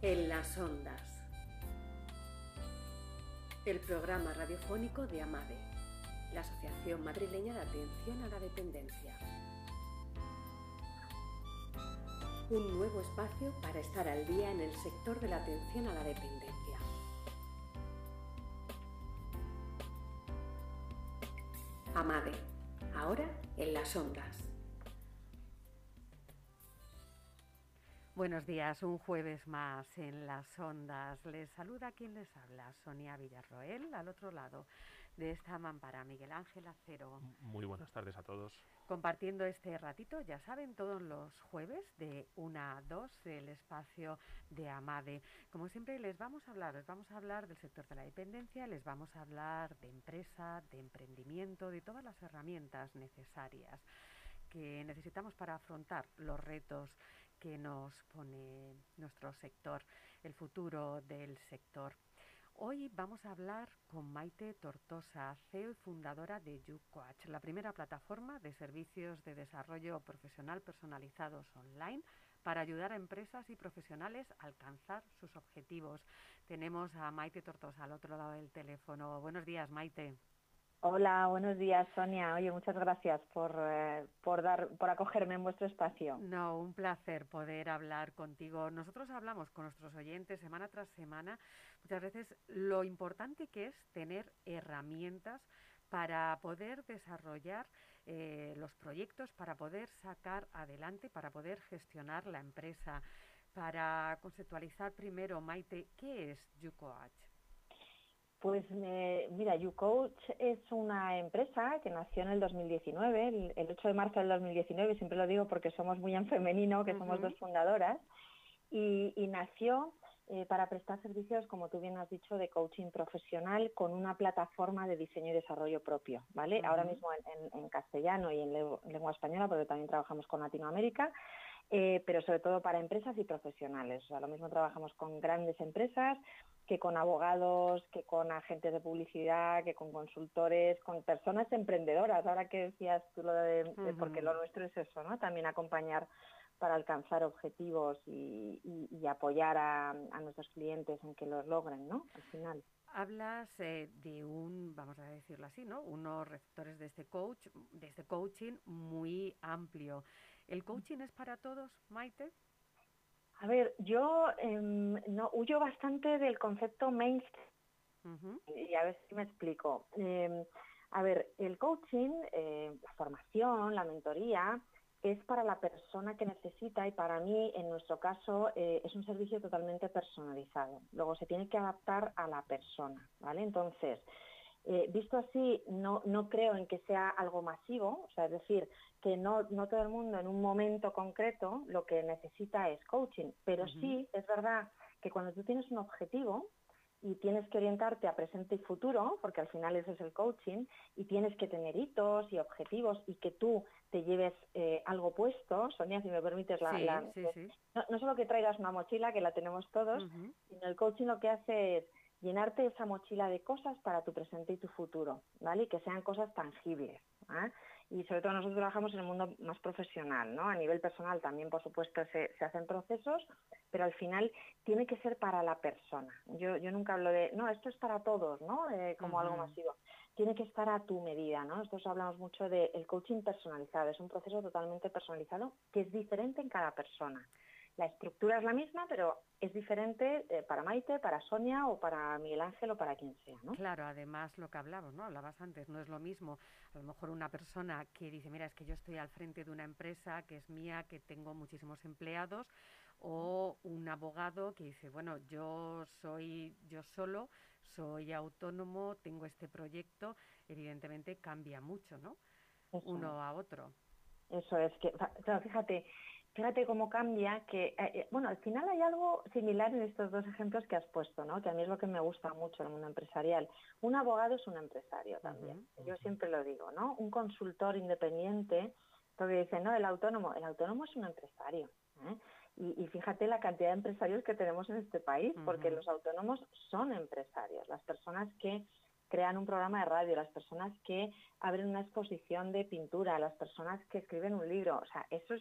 En las ondas, el programa radiofónico de AMADE, la Asociación Madrileña de Atención a la Dependencia. Un nuevo espacio para estar al día en el sector de la atención a la dependencia. AMADE, ahora en las ondas. Buenos días, un jueves más en las ondas. Les saluda quien les habla, Sonia Villarroel, al otro lado de esta mampara, Miguel Ángel Acero. Muy buenas tardes a todos. Compartiendo este ratito, ya saben, todos los jueves de 1 a 2, el espacio de AMADE. Como siempre les vamos a hablar del sector de la dependencia, les vamos a hablar de empresa, de emprendimiento, de todas las herramientas necesarias que necesitamos para afrontar los retos que nos pone nuestro sector, el futuro del sector. Hoy vamos a hablar con Maite Tortosa, CEO y fundadora de YouCoach, la primera plataforma de servicios de desarrollo profesional personalizados online para ayudar a empresas y profesionales a alcanzar sus objetivos. Tenemos a Maite Tortosa al otro lado del teléfono. Buenos días, Maite. Hola, buenos días, Sonia. Oye, muchas gracias por acogerme en vuestro espacio. No, un placer poder hablar contigo. Nosotros hablamos con nuestros oyentes semana tras semana, muchas veces lo importante que es tener herramientas para poder desarrollar los proyectos, para poder sacar adelante, para poder gestionar la empresa. Para conceptualizar primero, Maite, ¿qué es YouCoach? Pues mira, YouCoach es una empresa que nació en el 2019, el 8 de marzo del 2019, siempre lo digo porque somos muy en femenino, que somos dos fundadoras, y nació para prestar servicios, como tú bien has dicho, de coaching profesional con una plataforma de diseño y desarrollo propio, ¿vale? Ahora mismo en castellano y en lengua española, porque también trabajamos con Latinoamérica, pero sobre todo para empresas y profesionales. O sea, lo mismo trabajamos con grandes empresas que con abogados, que con agentes de publicidad, que con consultores, con personas emprendedoras. Ahora que decías tú lo de porque lo nuestro es eso, ¿no? También acompañar para alcanzar objetivos y apoyar a nuestros clientes en que los logren, ¿no? Al final. Hablas de vamos a decirlo así, ¿no? Unos receptores de este coaching muy amplio. ¿El coaching es para todos, Maite? A ver, yo no huyo bastante del concepto mainstream, y a ver si me explico. A ver, el coaching, la formación, la mentoría, es para la persona que necesita y para mí, en nuestro caso, es un servicio totalmente personalizado. Luego se tiene que adaptar a la persona, ¿vale? Entonces, visto así, no creo en que sea algo masivo, o sea, es decir, que no todo el mundo en un momento concreto lo que necesita es coaching, pero sí es verdad que cuando tú tienes un objetivo y tienes que orientarte a presente y futuro, porque al final eso es el coaching, y tienes que tener hitos y objetivos y que tú te lleves algo puesto, Sonia, si me permites, No solo que traigas una mochila, que la tenemos todos, sino el coaching lo que hace es llenarte esa mochila de cosas para tu presente y tu futuro, ¿vale? Y que sean cosas tangibles, ¿eh? Y sobre todo nosotros trabajamos en el mundo más profesional, ¿no? A nivel personal también, por supuesto, se hacen procesos, pero al final tiene que ser para la persona. Yo nunca hablo de, no, esto es para todos, ¿no? Como algo masivo. Tiene que estar a tu medida, ¿no? Nosotros hablamos mucho del coaching personalizado, es un proceso totalmente personalizado que es diferente en cada persona. La estructura es la misma, pero es diferente para Maite, para Sonia o para Miguel Ángel o para quien sea, ¿no? Claro, además lo que hablabas, ¿no? Hablabas antes, no es lo mismo. A lo mejor una persona que dice, mira, es que yo estoy al frente de una empresa que es mía, que tengo muchísimos empleados, o un abogado que dice, bueno, yo soy yo solo, soy autónomo, tengo este proyecto. Evidentemente cambia mucho, ¿no? Eso. Uno a otro. Eso es que, claro, fíjate cómo cambia, que bueno, al final hay algo similar en estos dos ejemplos que has puesto, ¿no? Que a mí es lo que me gusta mucho en el mundo empresarial. Un abogado es un empresario también, yo siempre lo digo, ¿no? Un consultor independiente, porque dicen, no, el autónomo es un empresario, ¿eh? Y fíjate la cantidad de empresarios que tenemos en este país, porque los autónomos son empresarios, las personas que crean un programa de radio, las personas que abren una exposición de pintura, las personas que escriben un libro, o sea, eso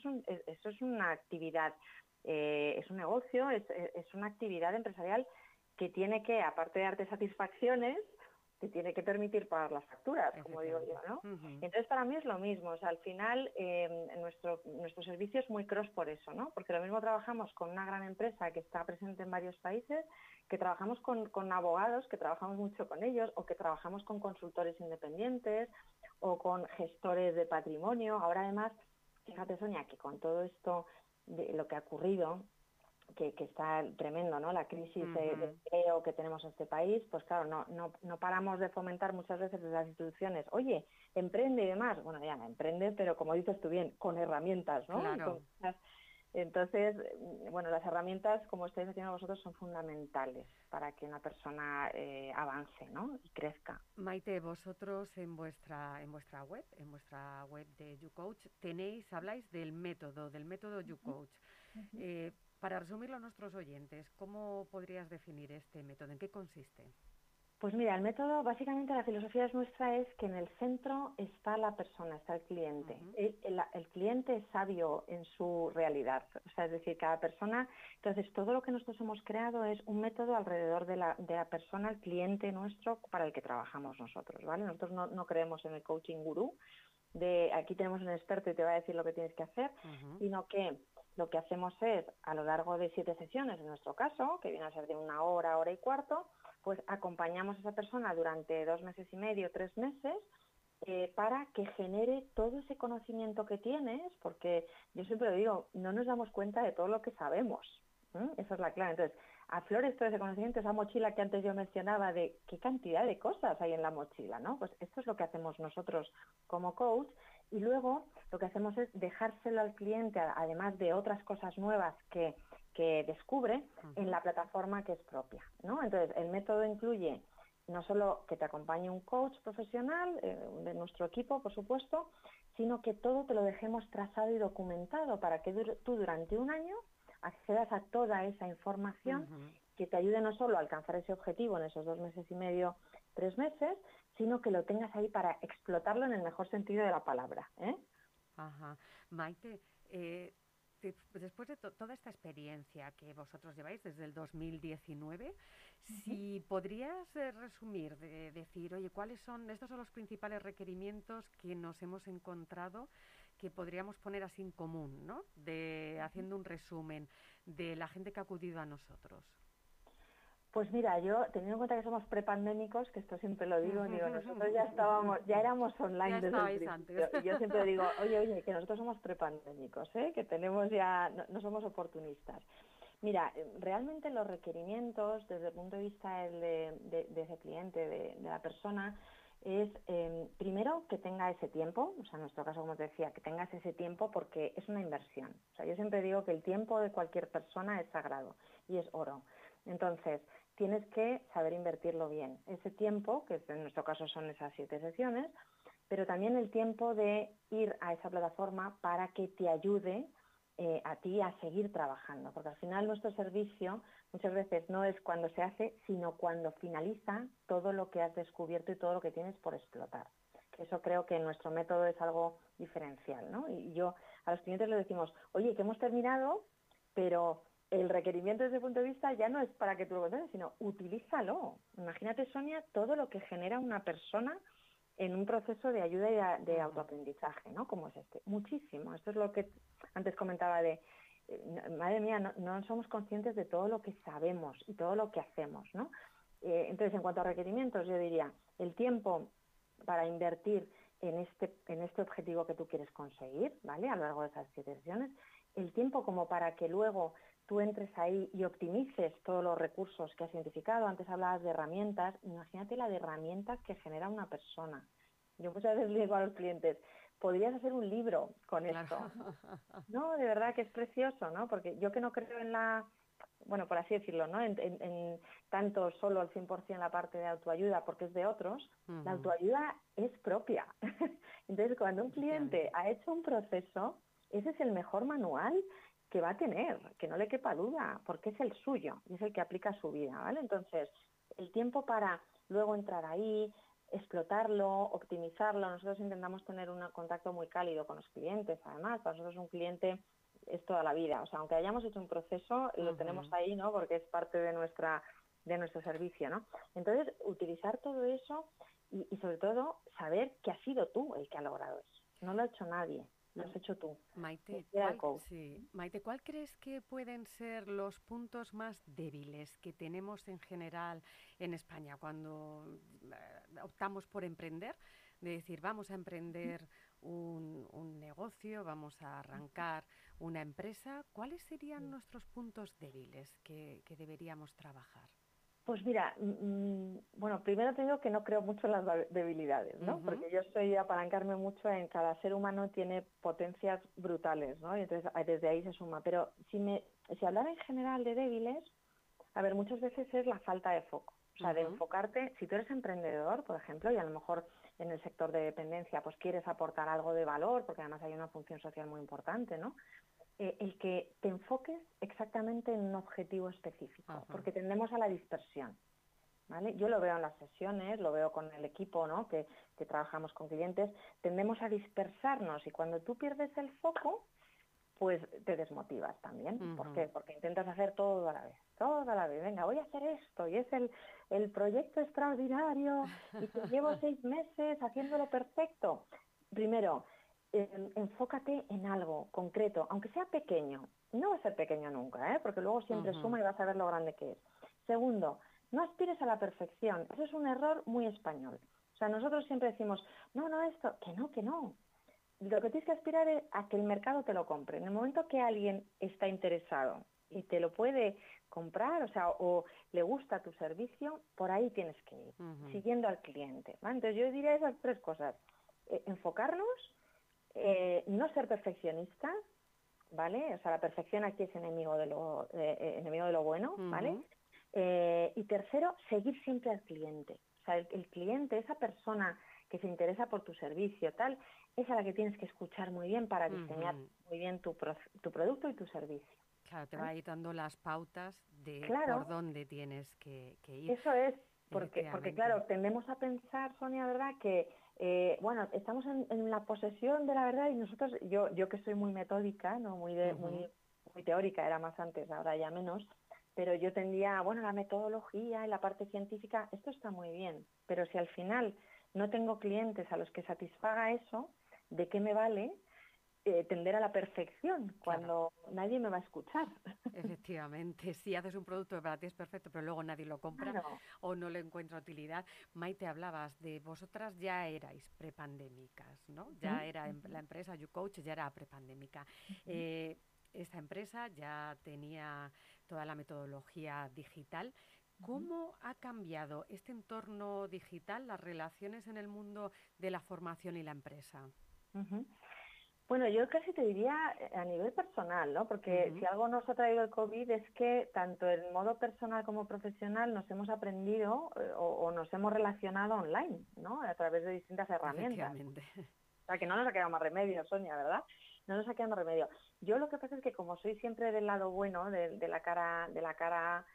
es una actividad es un negocio, es una actividad empresarial que tiene que, aparte de darte satisfacciones, te tiene que permitir pagar las facturas, como digo yo, ¿no? Uh-huh. Entonces, para mí es lo mismo. O sea, al final, nuestro servicio es muy cross por eso, ¿no? Porque lo mismo trabajamos con una gran empresa que está presente en varios países, que trabajamos con abogados, que trabajamos mucho con ellos, o que trabajamos con consultores independientes, o con gestores de patrimonio. Ahora, además, fíjate, Sonia, que con todo esto, de lo que ha ocurrido, que está tremendo, ¿no? La crisis uh-huh. de empleo que tenemos en este país, pues claro, no paramos de fomentar muchas veces desde las instituciones, oye, emprende y demás. Bueno, ya, emprende, pero como dices tú bien, con herramientas, ¿no? Claro. Entonces, bueno, las herramientas, como estáis haciendo vosotros, son fundamentales para que una persona avance, ¿no? Y crezca. Maite, vosotros en vuestra web de YouCoach habláis del método YouCoach. Uh-huh. Para resumirlo a nuestros oyentes, ¿cómo podrías definir este método? ¿En qué consiste? Pues mira, el método, básicamente la filosofía es que en el centro está la persona, está el cliente. Uh-huh. El cliente es sabio en su realidad, o sea, es decir, cada persona. Entonces, todo lo que nosotros hemos creado es un método alrededor de la persona, el cliente nuestro, para el que trabajamos nosotros, ¿vale? Nosotros no creemos en el coaching gurú, de aquí tenemos un experto y te va a decir lo que tienes que hacer, uh-huh. sino que lo que hacemos es, a lo largo de 7 sesiones, en nuestro caso, que viene a ser de 1 hora, hora y cuarto, pues acompañamos a esa persona durante 2 meses y medio, 3 meses, para que genere todo ese conocimiento que tienes, porque yo siempre digo, no nos damos cuenta de todo lo que sabemos, ¿eh? Esa es la clave. Entonces, aflore todo ese conocimiento, esa mochila que antes yo mencionaba, de qué cantidad de cosas hay en la mochila, ¿no? Pues esto es lo que hacemos nosotros como coach. Y luego lo que hacemos es dejárselo al cliente, además de otras cosas nuevas que descubre, uh-huh. en la plataforma que es propia, ¿no? Entonces, el método incluye no solo que te acompañe un coach profesional, de nuestro equipo, por supuesto, sino que todo te lo dejemos trazado y documentado para que tú durante 1 año accedas a toda esa información, uh-huh. que te ayude no solo a alcanzar ese objetivo en esos 2 meses y medio, 3 meses, sino que lo tengas ahí para explotarlo en el mejor sentido de la palabra, ¿eh? Ajá. Maite, después de toda esta experiencia que vosotros lleváis desde el 2019, si podrías resumir, decir, oye, estos son los principales requerimientos que nos hemos encontrado que podríamos poner así en común, ¿no? Haciendo un resumen de la gente que ha acudido a nosotros. Pues mira, yo, teniendo en cuenta que somos prepandémicos, que esto siempre lo digo, nosotros ya éramos online desde el principio. Antes. Yo siempre digo, oye, que nosotros somos prepandémicos, ¿eh? Que tenemos ya, no somos oportunistas. Mira, realmente los requerimientos, desde el punto de vista de ese cliente, de la persona, es primero que tenga ese tiempo, o sea, en nuestro caso, como te decía, que tengas ese tiempo, porque es una inversión. O sea, yo siempre digo que el tiempo de cualquier persona es sagrado y es oro. Entonces, tienes que saber invertirlo bien. Ese tiempo, que en nuestro caso son esas 7 sesiones, pero también el tiempo de ir a esa plataforma para que te ayude a ti a seguir trabajando. Porque al final nuestro servicio muchas veces no es cuando se hace, sino cuando finaliza todo lo que has descubierto y todo lo que tienes por explotar. Eso creo que nuestro método es algo diferencial, ¿no? Y yo a los clientes les decimos, oye, que hemos terminado, pero el requerimiento desde ese punto de vista ya no es para que tú lo controles, sino utilízalo. Imagínate, Sonia, todo lo que genera una persona en un proceso de ayuda y de autoaprendizaje, ¿no? Como es este. Muchísimo. Esto es lo que antes comentaba de, madre mía, no somos conscientes de todo lo que sabemos y todo lo que hacemos, ¿no? Entonces, en cuanto a requerimientos, yo diría, el tiempo para invertir en este objetivo que tú quieres conseguir, ¿vale? A lo largo de esas 7 sesiones, el tiempo como para que luego tú entres ahí y optimices todos los recursos que has identificado. Antes hablabas de herramientas. Imagínate la de herramientas que genera una persona. Yo muchas veces digo a los clientes, podrías hacer un libro con esto. No, de verdad que es precioso, ¿no? Porque yo que no creo en por así decirlo, ¿no? En tanto solo al 100% la parte de autoayuda, porque es de otros, uh-huh. la autoayuda es propia. Entonces, cuando un cliente ha hecho un proceso, ese es el mejor manual que va a tener, que no le quepa duda, porque es el suyo y es el que aplica a su vida, ¿vale? Entonces, el tiempo para luego entrar ahí, explotarlo, optimizarlo. Nosotros intentamos tener un contacto muy cálido con los clientes, además, para nosotros un cliente es toda la vida. O sea, aunque hayamos hecho un proceso, lo tenemos ahí, ¿no? Porque es parte de nuestra, de nuestro servicio, ¿no? Entonces, utilizar todo eso y sobre todo saber que has sido tú el que ha logrado eso. No lo ha hecho nadie, lo has hecho tú. Maite, ¿cuál crees que pueden ser los puntos más débiles que tenemos en general en España cuando optamos por emprender? De decir, vamos a emprender un negocio, vamos a arrancar una empresa. ¿Cuáles serían nuestros puntos débiles que deberíamos trabajar? Pues mira, bueno, primero te digo que no creo mucho en las debilidades, ¿no? Porque yo soy de apalancarme mucho en cada ser humano tiene potencias brutales, ¿no? Y entonces desde ahí se suma. Pero si hablar en general de débiles, a ver, muchas veces es la falta de foco. O sea, de enfocarte, si tú eres emprendedor, por ejemplo, y a lo mejor en el sector de dependencia pues quieres aportar algo de valor, porque además hay una función social muy importante, ¿no? El que te enfoques exactamente en un objetivo específico, porque tendemos a la dispersión, ¿vale? Yo lo veo en las sesiones, lo veo con el equipo, ¿no? Que trabajamos con clientes, tendemos a dispersarnos y cuando tú pierdes el foco, pues te desmotivas también. ¿Por qué? Porque intentas hacer todo a la vez. Venga, voy a hacer esto, y es el proyecto extraordinario, y que llevo 6 meses haciéndolo perfecto. Primero, enfócate en algo concreto, aunque sea pequeño. No va a ser pequeño nunca, ¿eh? Porque luego siempre suma y vas a ver lo grande que es. Segundo, no aspires a la perfección. Eso es un error muy español. O sea, nosotros siempre decimos, no, esto, que no. Lo que tienes que aspirar es a que el mercado te lo compre. En el momento que alguien está interesado y te lo puede comprar, o sea, o le gusta tu servicio, por ahí tienes que ir, siguiendo al cliente, ¿vale? Entonces yo diría esas 3 cosas. Enfocarnos, no ser perfeccionista, ¿vale? O sea, la perfección aquí es enemigo de lo bueno, ¿vale? Y tercero, seguir siempre al cliente. O sea, el cliente, esa persona que se interesa por tu servicio, tal, es a la que tienes que escuchar muy bien para diseñar muy bien tu producto y tu servicio. Claro, te va a ir dando las pautas de por dónde tienes que ir. Eso es, porque claro, tendemos a pensar, Sonia, ¿verdad? Que, bueno, estamos en la posesión de la verdad y nosotros, yo que soy muy metódica, no muy teórica, era más antes, ahora ya menos, pero yo tendía, bueno, la metodología y la parte científica, esto está muy bien, pero si al final no tengo clientes a los que satisfaga eso, ¿de qué me vale tender a la perfección cuando nadie me va a escuchar? Efectivamente, si haces un producto que para ti es perfecto, pero luego nadie lo compra o no le encuentra utilidad. Maite, hablabas de vosotras ya erais prepandémicas, ¿no? Ya era la empresa YouCoach, ya era prepandémica. Esta empresa ya tenía toda la metodología digital. ¿Cómo ha cambiado este entorno digital, las relaciones en el mundo de la formación y la empresa? Bueno, yo casi te diría a nivel personal, ¿no? Porque si algo nos ha traído el COVID es que tanto en modo personal como profesional nos hemos aprendido o nos hemos relacionado online, ¿no? A través de distintas herramientas. O sea, que no nos ha quedado más remedio, Sonia, ¿verdad? No nos ha quedado más remedio. Yo lo que pasa es que como soy siempre del lado bueno, de la cara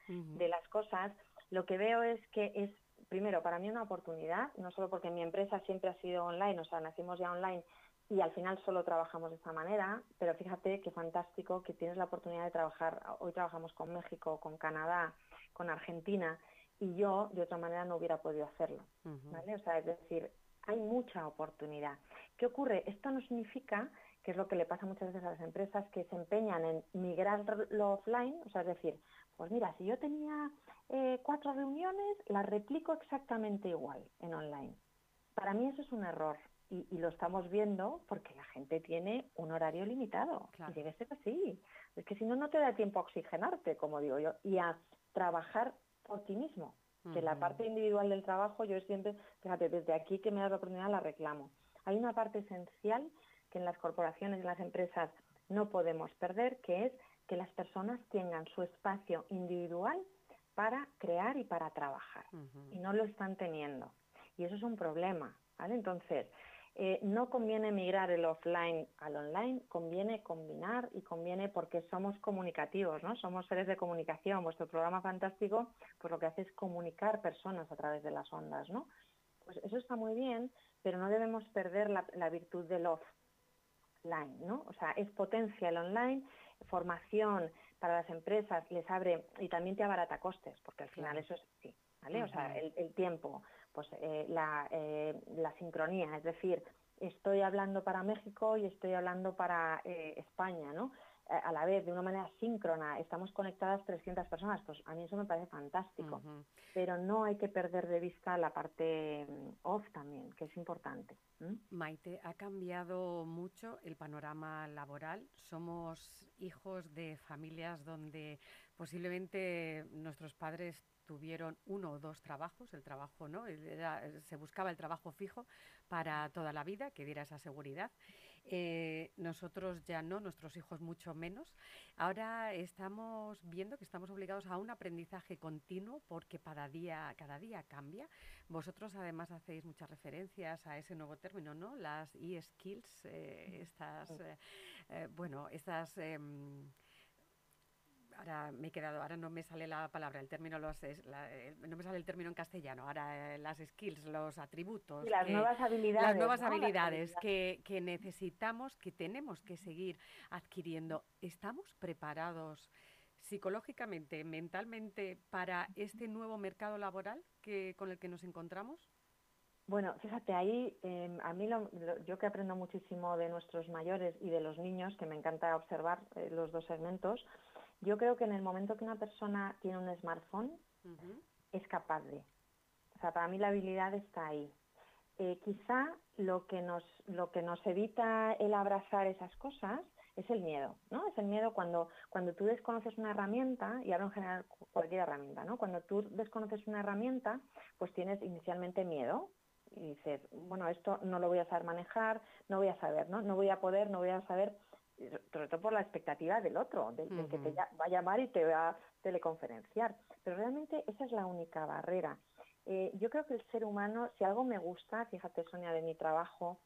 de las cosas, lo que veo es que es, primero, para mí una oportunidad, no solo porque mi empresa siempre ha sido online, o sea, nacimos ya online, y al final solo trabajamos de esta manera, pero fíjate qué fantástico que tienes la oportunidad de trabajar. Hoy trabajamos con México, con Canadá, con Argentina, y yo de otra manera no hubiera podido hacerlo, ¿vale? O sea, es decir, hay mucha oportunidad. ¿Qué ocurre? Esto no significa, que es lo que le pasa muchas veces a las empresas, que se empeñan en migrar lo offline, o sea, es decir, pues mira, si yo tenía 4 reuniones, las replico exactamente igual en online. Para mí eso es un error. Y lo estamos viendo porque la gente tiene un horario limitado. Y debe ser así. Es que si no, no te da tiempo a oxigenarte, como digo yo, y a trabajar por ti mismo. Que la parte individual del trabajo, yo siempre, fíjate, desde aquí que me das la oportunidad, la reclamo. Hay una parte esencial que en las corporaciones y en las empresas no podemos perder, que es que las personas tengan su espacio individual para crear y para trabajar. Y no lo están teniendo. Y eso es un problema, ¿vale? Entonces, no conviene migrar el offline al online, conviene combinar y conviene porque somos comunicativos, ¿no? Somos seres de comunicación. Vuestro programa fantástico, pues lo que hace es comunicar personas a través de las ondas, ¿no? Pues eso está muy bien, pero no debemos perder la virtud del offline, ¿no? O sea, es potencia el online formación para las empresas les abre y también te abarata costes, porque al final eso es así, ¿vale? Uh-huh. O sea, el tiempo, pues la sincronía, es decir, estoy hablando para México y estoy hablando para España, ¿no? A la vez, de una manera síncrona, estamos conectadas 300 personas, pues a mí eso me parece fantástico, uh-huh. pero no hay que perder de vista la parte off también, que es importante. ¿Mm? Maite, ha cambiado mucho el panorama laboral, somos hijos de familias donde posiblemente nuestros padres tuvieron uno o dos trabajos, el trabajo, ¿no? Se buscaba el trabajo fijo para toda la vida, que diera esa seguridad. Nosotros ya no, nuestros hijos mucho menos. Ahora estamos viendo que estamos obligados a un aprendizaje continuo porque cada día cambia. Vosotros además hacéis muchas referencias a ese nuevo término, ¿no? Las e-skills, ahora no me sale la palabra, el término, no me sale el término en castellano, ahora las skills, los atributos. Las nuevas habilidades que necesitamos, que tenemos que seguir adquiriendo. ¿Estamos preparados psicológicamente, mentalmente para este nuevo mercado laboral con el que nos encontramos? Bueno, fíjate, ahí a mí yo que aprendo muchísimo de nuestros mayores y de los niños, que me encanta observar los dos segmentos. Yo creo que en el momento que una persona tiene un smartphone, uh-huh. es capaz de. O sea, para mí la habilidad está ahí. Quizá lo que nos evita el abrazar esas cosas es el miedo, ¿no? Es el miedo cuando tú desconoces una herramienta, y hablo en general cualquier herramienta, ¿no? Cuando tú desconoces una herramienta, pues tienes inicialmente miedo. Y dices, bueno, esto no lo voy a saber manejar, no voy a saber, ¿no? No voy a poder, no voy a saber... sobre todo por la expectativa del otro, del que te va a llamar y te va a teleconferenciar. Pero realmente esa es la única barrera. Yo creo que el ser humano, si algo me gusta, fíjate Sonia, de mi trabajo,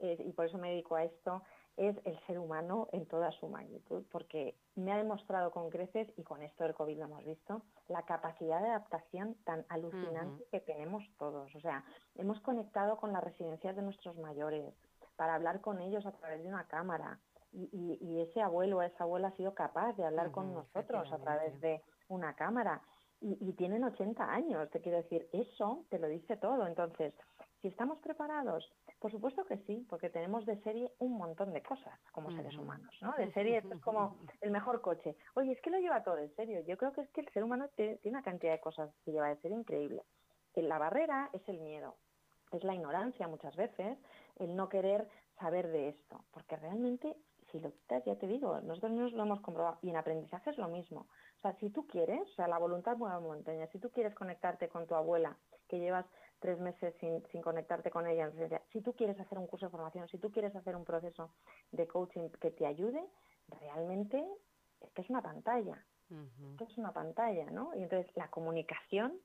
y por eso me dedico a esto, es el ser humano en toda su magnitud, porque me ha demostrado con creces, y con esto del COVID lo hemos visto, la capacidad de adaptación tan alucinante que tenemos todos. O sea, hemos conectado con las residencias de nuestros mayores, para hablar con ellos a través de una cámara, y ese abuelo o esa abuela ha sido capaz de hablar con nosotros a través de una cámara, y tienen 80 años, te quiero decir, eso te lo dice todo. Entonces, ¿si estamos preparados? Por supuesto que sí, porque tenemos de serie un montón de cosas como seres humanos, ¿no? De serie esto es como el mejor coche. Oye, es que lo lleva todo, en serio. Yo creo que es que el ser humano tiene una cantidad de cosas que lleva de serie increíble. La barrera es el miedo, es la ignorancia muchas veces, el no querer saber de esto, porque realmente... Si lo quitas, ya te digo, nosotros mismos lo hemos comprobado, y en aprendizaje es lo mismo. O sea, si tú quieres, o sea, la voluntad mueve montañas, si tú quieres conectarte con tu abuela, que llevas 3 meses sin conectarte con ella, si tú quieres hacer un curso de formación, si tú quieres hacer un proceso de coaching que te ayude, realmente es que es una pantalla, ¿no? Y entonces la comunicación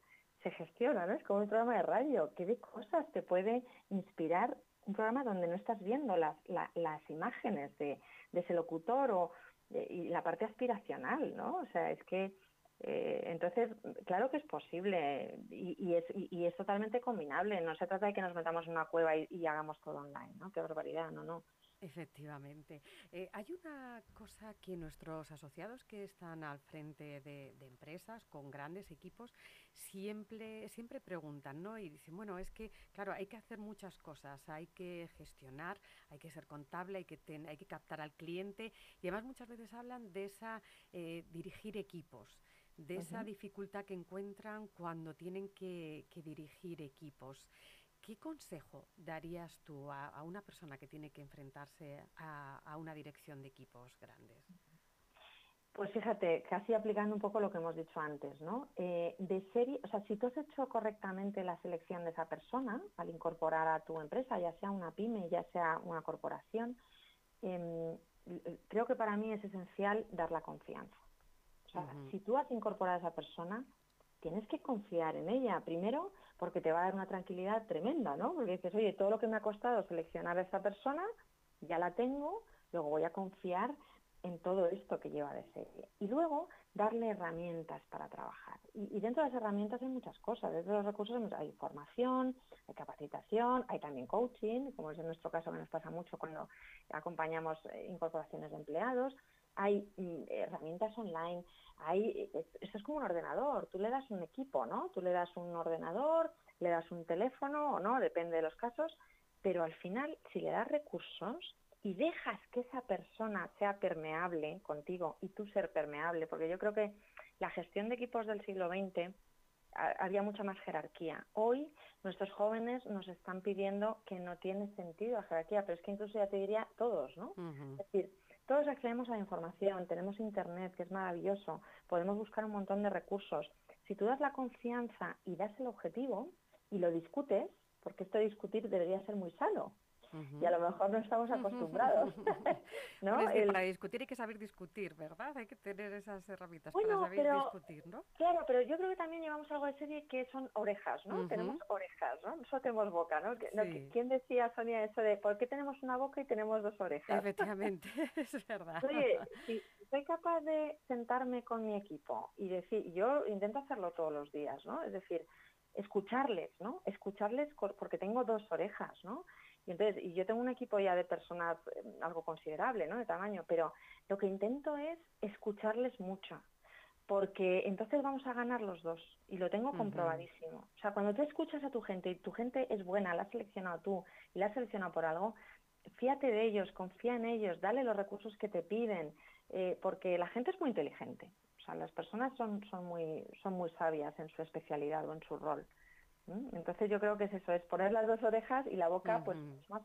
se gestiona, ¿no? Es como un programa de radio, ¿qué de cosas te puede inspirar? Un programa donde no estás viendo las imágenes de ese locutor y la parte aspiracional, ¿no? O sea, es que, entonces, claro que es posible y es totalmente combinable. No se trata de que nos metamos en una cueva y hagamos todo online, ¿no? Qué barbaridad, no. Efectivamente. Hay una cosa que nuestros asociados que están al frente de empresas con grandes equipos siempre preguntan, ¿no? Y dicen, bueno, es que, claro, hay que hacer muchas cosas, hay que gestionar, hay que ser contable, hay que captar al cliente, y además muchas veces hablan de esa dirigir equipos, de esa dificultad que encuentran cuando tienen que dirigir equipos. ¿Qué consejo darías tú a una persona que tiene que enfrentarse a una dirección de equipos grandes? Pues fíjate, casi aplicando un poco lo que hemos dicho antes, ¿no? De serie, o sea, si tú has hecho correctamente la selección de esa persona al incorporar a tu empresa, ya sea una pyme, ya sea una corporación, creo que para mí es esencial dar la confianza. O sea, si tú has incorporado a esa persona, tienes que confiar en ella, primero, porque te va a dar una tranquilidad tremenda, ¿no? Porque dices, oye, todo lo que me ha costado seleccionar a esta persona, ya la tengo, luego voy a confiar en todo esto que lleva de serie. Y luego, darle herramientas para trabajar. Y dentro de las herramientas hay muchas cosas. Dentro de los recursos hay formación, hay capacitación, hay también coaching, como es en nuestro caso que nos pasa mucho cuando acompañamos incorporaciones de empleados. hay herramientas online, hay, esto es como un ordenador, tú le das un equipo, ¿no? Tú le das un ordenador, le das un teléfono o no, depende de los casos, pero al final, si le das recursos y dejas que esa persona sea permeable contigo y tú ser permeable, porque yo creo que la gestión de equipos del siglo XX había mucha más jerarquía. Hoy nuestros jóvenes nos están pidiendo que no tiene sentido la jerarquía, pero es que incluso ya te diría todos, ¿no? Uh-huh. Es decir, todos accedemos a la información, tenemos internet, que es maravilloso, podemos buscar un montón de recursos. Si tú das la confianza y das el objetivo y lo discutes, porque esto de discutir debería ser muy sano, y a lo mejor no estamos acostumbrados, ¿no? Pero es que para discutir hay que saber discutir, ¿verdad? Hay que tener esas herramientas, bueno, para saber discutir, ¿no? Claro, pero yo creo que también llevamos algo de serie que son orejas, ¿no? Tenemos orejas, ¿no? Nosotros tenemos boca, ¿no? Sí. ¿Quién decía, Sonia, eso de por qué tenemos una boca y tenemos dos orejas? Efectivamente, es verdad. Oye, si soy capaz de sentarme con mi equipo y decir, yo intento hacerlo todos los días, ¿no? Es decir, escucharles, ¿no? Escucharles porque tengo dos orejas, ¿no? Y entonces, y yo tengo un equipo ya de personas algo considerable, ¿no?, de tamaño, pero lo que intento es escucharles mucho, porque entonces vamos a ganar los dos, y lo tengo comprobadísimo. O sea, cuando tú escuchas a tu gente, y tu gente es buena, la has seleccionado tú, y la has seleccionado por algo, fíate de ellos, confía en ellos, dale los recursos que te piden, porque la gente es muy inteligente. O sea, las personas son muy sabias en su especialidad o en su rol. Entonces yo creo que es eso, es poner las dos orejas y la boca, pues más,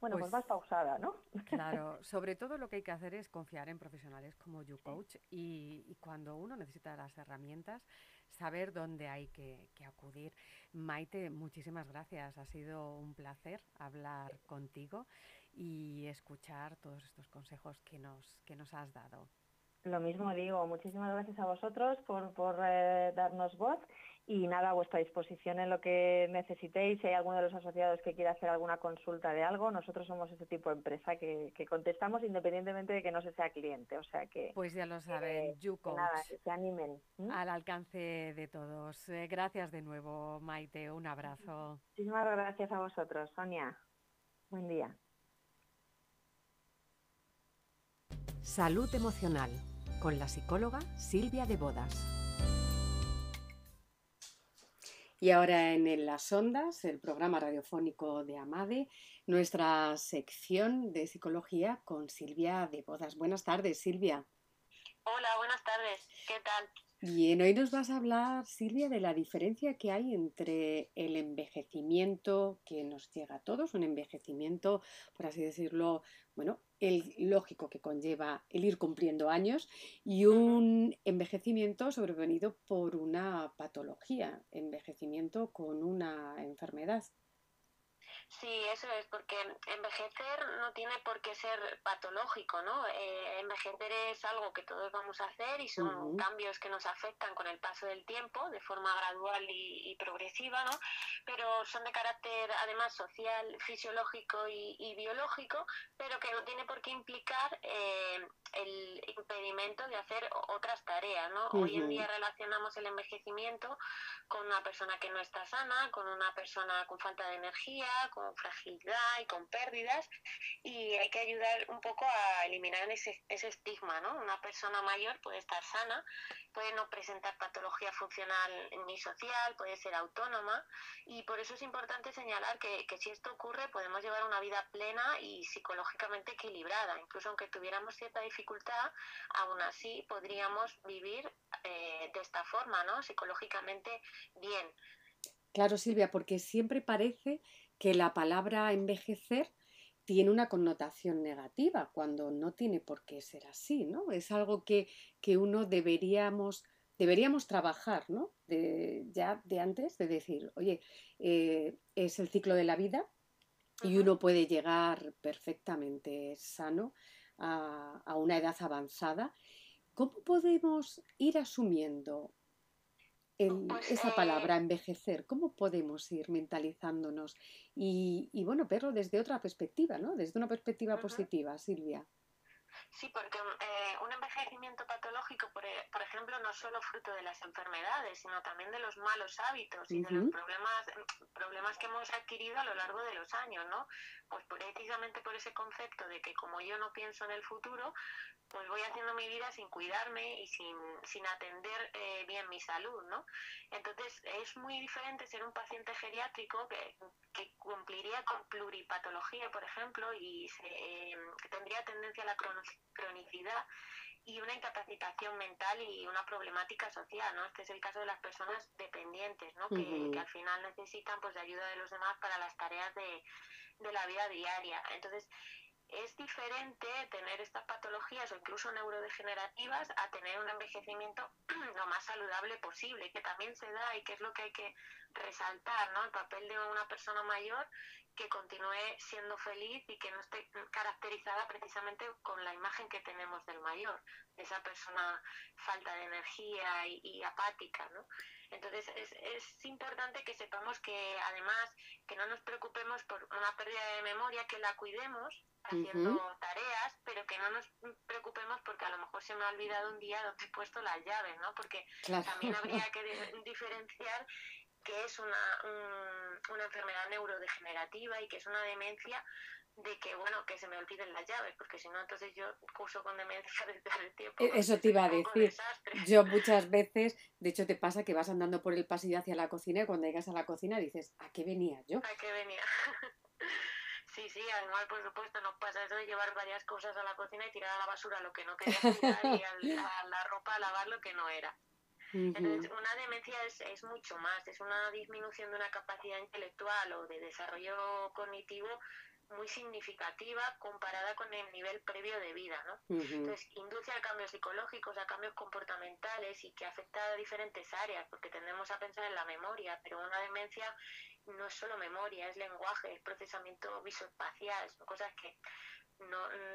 bueno, pues más pausada, ¿no? Claro, sobre todo lo que hay que hacer es confiar en profesionales como YouCoach y cuando uno necesita las herramientas, saber dónde hay que acudir. Maite, muchísimas gracias, ha sido un placer hablar contigo y escuchar todos estos consejos que nos has dado. Lo mismo digo, muchísimas gracias a vosotros por darnos voz y nada, a vuestra disposición en lo que necesitéis. Si hay alguno de los asociados que quiera hacer alguna consulta de algo, nosotros somos ese tipo de empresa que contestamos independientemente de que no se sea cliente, o sea que... Pues ya lo saben, YouCoach. Nada, que se animen. Al alcance de todos. Gracias de nuevo, Maite, un abrazo. Muchísimas gracias a vosotros, Sonia. Buen día. Salud emocional, con la psicóloga Silvia de Bodas. Y ahora en Las Ondas, el programa radiofónico de AMADE, nuestra sección de psicología con Silvia de Bodas. Buenas tardes, Silvia. Hola, buenas tardes. ¿Qué tal? Bien, hoy nos vas a hablar, Silvia, de la diferencia que hay entre el envejecimiento que nos llega a todos, un envejecimiento, por así decirlo, bueno, el lógico que conlleva el ir cumpliendo años y un envejecimiento sobrevenido por una patología, envejecimiento con una enfermedad. Sí, eso es, porque envejecer no tiene por qué ser patológico, ¿no? Envejecer es algo que todos vamos a hacer y son cambios que nos afectan con el paso del tiempo, de forma gradual y progresiva, ¿no? Pero son de carácter, además, social, fisiológico y biológico, pero que no tiene por qué implicar el impedimento de hacer otras tareas, ¿no? Hoy en día relacionamos el envejecimiento con una persona que no está sana, con una persona con falta de energía, con fragilidad y con pérdidas, y hay que ayudar un poco a eliminar ese estigma, ¿no? Una persona mayor puede estar sana, puede no presentar patología funcional ni social, puede ser autónoma, y por eso es importante señalar que si esto ocurre podemos llevar una vida plena y psicológicamente equilibrada. Incluso aunque tuviéramos cierta dificultad, aún así podríamos vivir de esta forma, ¿no? Psicológicamente bien. Claro, Silvia, porque siempre parece que la palabra envejecer tiene una connotación negativa, cuando no tiene por qué ser así, ¿no? Es algo que uno deberíamos trabajar, ¿no? Ya de antes, de decir, oye, es el ciclo de la vida y uno puede llegar perfectamente sano a una edad avanzada. ¿Cómo podemos ir asumiendo esa palabra, envejecer? ¿Cómo podemos ir mentalizándonos? Y bueno, pero desde otra perspectiva, ¿no? Desde una perspectiva positiva, Silvia. Sí, porque un envejecimiento patológico psicológico, por ejemplo, no solo fruto de las enfermedades, sino también de los malos hábitos y de los problemas que hemos adquirido a lo largo de los años, ¿no? Pues precisamente por ese concepto de que como yo no pienso en el futuro, pues voy haciendo mi vida sin cuidarme y sin atender bien mi salud, ¿no? Entonces, es muy diferente ser un paciente geriátrico que cumpliría con pluripatología, por ejemplo, y que tendría tendencia a la cronicidad y una incapacitación mental y una problemática social, ¿no? Este es el caso de las personas dependientes, ¿no? Que al final necesitan, pues, de ayuda de los demás para las tareas de la vida diaria. Entonces, es diferente tener estas patologías o incluso neurodegenerativas a tener un envejecimiento lo más saludable posible, que también se da y que es lo que hay que resaltar, ¿no? El papel de una persona mayor que continúe siendo feliz y que no esté caracterizada precisamente con la imagen que tenemos del mayor, de esa persona falta de energía y apática, ¿no? Entonces es importante que sepamos que además que no nos preocupemos por una pérdida de memoria, que la cuidemos haciendo tareas, pero que no nos preocupemos porque a lo mejor se me ha olvidado un día donde he puesto las llaves, ¿no? Porque también habría que diferenciar que es una enfermedad neurodegenerativa y que es una demencia de que, bueno, que se me olviden las llaves, porque si no, entonces yo curso con demencia desde el tiempo. Eso te iba a decir. Yo muchas veces, de hecho te pasa que vas andando por el pasillo hacia la cocina y cuando llegas a la cocina dices, ¿a qué venía yo? ¿A qué venía? Sí, además, por supuesto, nos pasa eso de llevar varias cosas a la cocina y tirar a la basura lo que no quería tirar y a la ropa a lavar lo que no era. Entonces, una demencia es mucho más, es una disminución de una capacidad intelectual o de desarrollo cognitivo muy significativa comparada con el nivel previo de vida, ¿no? Entonces, induce a cambios psicológicos, a cambios comportamentales y que afecta a diferentes áreas, porque tendemos a pensar en la memoria, pero una demencia no es solo memoria, es lenguaje, es procesamiento visoespacial, son cosas que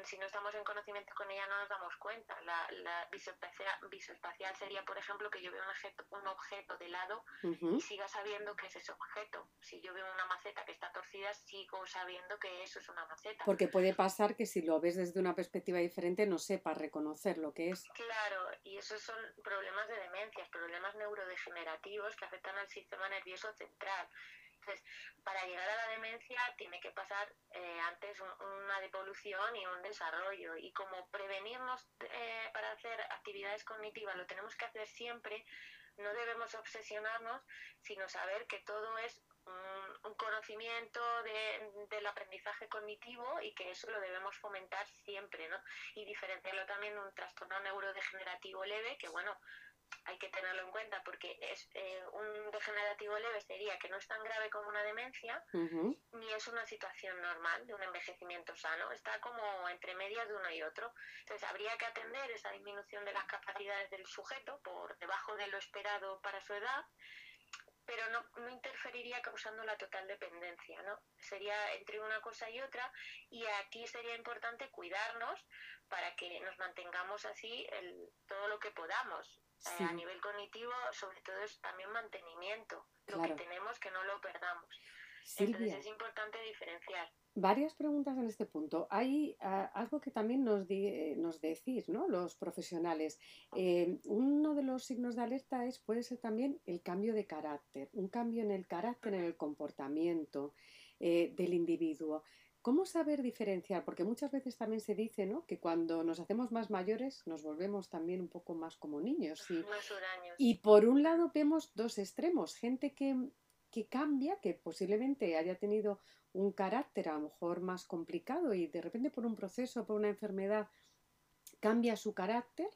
si no estamos en conocimiento con ella no nos damos cuenta. La visoespacial sería, por ejemplo, que yo veo un objeto de lado y siga sabiendo que es ese objeto. Si yo veo una maceta que está torcida, sigo sabiendo que eso es una maceta. Porque puede pasar que si lo ves desde una perspectiva diferente no sepas reconocer lo que es. Claro, y esos son problemas de demencias, problemas neurodegenerativos que afectan al sistema nervioso central. Entonces, para llegar a la demencia tiene que pasar antes una devolución y un desarrollo. Y como prevenirnos para hacer actividades cognitivas lo tenemos que hacer siempre, no debemos obsesionarnos, sino saber que todo es un conocimiento del aprendizaje cognitivo y que eso lo debemos fomentar siempre, ¿no? Y diferenciarlo también de un trastorno neurodegenerativo leve, que bueno, hay que tenerlo en cuenta porque es un degenerativo leve sería que no es tan grave como una demencia, ni es una situación normal de un envejecimiento sano, está como entre medias de uno y otro. Entonces habría que atender esa disminución de las capacidades del sujeto por debajo de lo esperado para su edad, pero no interferiría causando la total dependencia, ¿no? Sería entre una cosa y otra, y aquí sería importante cuidarnos para que nos mantengamos así todo lo que podamos. Sí. A nivel cognitivo, sobre todo, es también mantenimiento. Lo que tenemos, que no lo perdamos. Silvia, entonces es importante diferenciar. Varias preguntas en este punto. Hay algo que también nos decís, ¿no?, los profesionales. Uno de los signos de alerta puede ser también el cambio de carácter, un cambio en el carácter, en el comportamiento del individuo. ¿Cómo saber diferenciar? Porque muchas veces también se dice, ¿no?, que cuando nos hacemos más mayores nos volvemos también un poco más como niños. Más huraños. Y por un lado vemos dos extremos, gente que cambia, que posiblemente haya tenido un carácter a lo mejor más complicado y de repente por un proceso, por una enfermedad, cambia su carácter,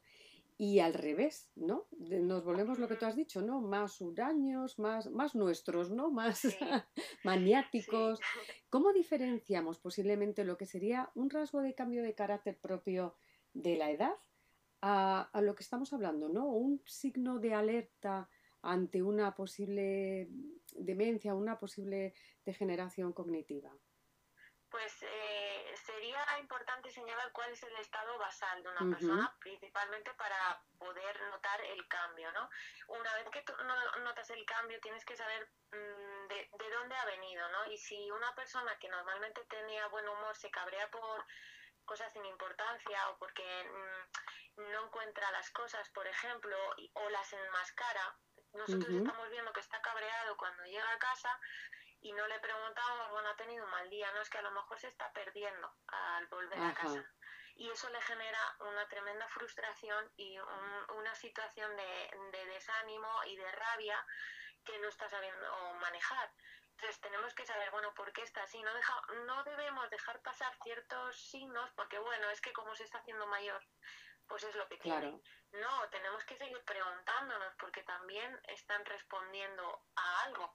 y al revés, ¿no? Nos volvemos lo que tú has dicho, ¿no? Más huraños, más nuestros, ¿no? Más maniáticos. ¿Cómo diferenciamos posiblemente lo que sería un rasgo de cambio de carácter propio de la edad a lo que estamos hablando, ¿no? Un signo de alerta ante una posible demencia, una posible degeneración cognitiva. Pues sería importante señalar cuál es el estado basal de una persona, principalmente para poder notar el cambio, ¿no? Una vez que tú notas el cambio, tienes que saber de dónde ha venido, ¿no? Y si una persona que normalmente tenía buen humor se cabrea por cosas sin importancia o porque no encuentra las cosas, por ejemplo, o las enmascara. Nosotros estamos viendo que está cabreado cuando llega a casa y no le preguntamos, bueno, ha tenido un mal día, no, es que a lo mejor se está perdiendo al volver a casa. Y eso le genera una tremenda frustración y una situación de desánimo y de rabia que no está sabiendo manejar. Entonces tenemos que saber, bueno, por qué está así. No debemos dejar pasar ciertos signos porque, bueno, es que como se está haciendo mayor, pues es lo que tiene. No, tenemos que seguir preguntándonos porque también están respondiendo a algo,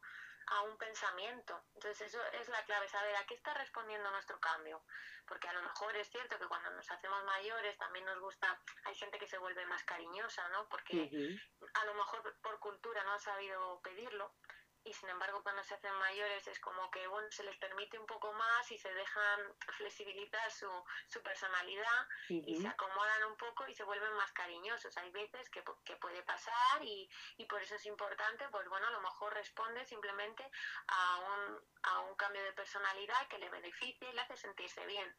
a un pensamiento. Entonces eso es la clave, saber a qué está respondiendo nuestro cambio, porque a lo mejor es cierto que cuando nos hacemos mayores también nos gusta, hay gente que se vuelve más cariñosa, ¿no? Porque a lo mejor por cultura no ha sabido pedirlo y sin embargo cuando se hacen mayores es como que, bueno, se les permite un poco más y se dejan flexibilizar su personalidad y se acomodan un poco y se vuelven más cariñosos. Hay veces que puede pasar y por eso es importante, pues bueno, a lo mejor responde simplemente a un cambio de personalidad que le beneficie y le hace sentirse bien.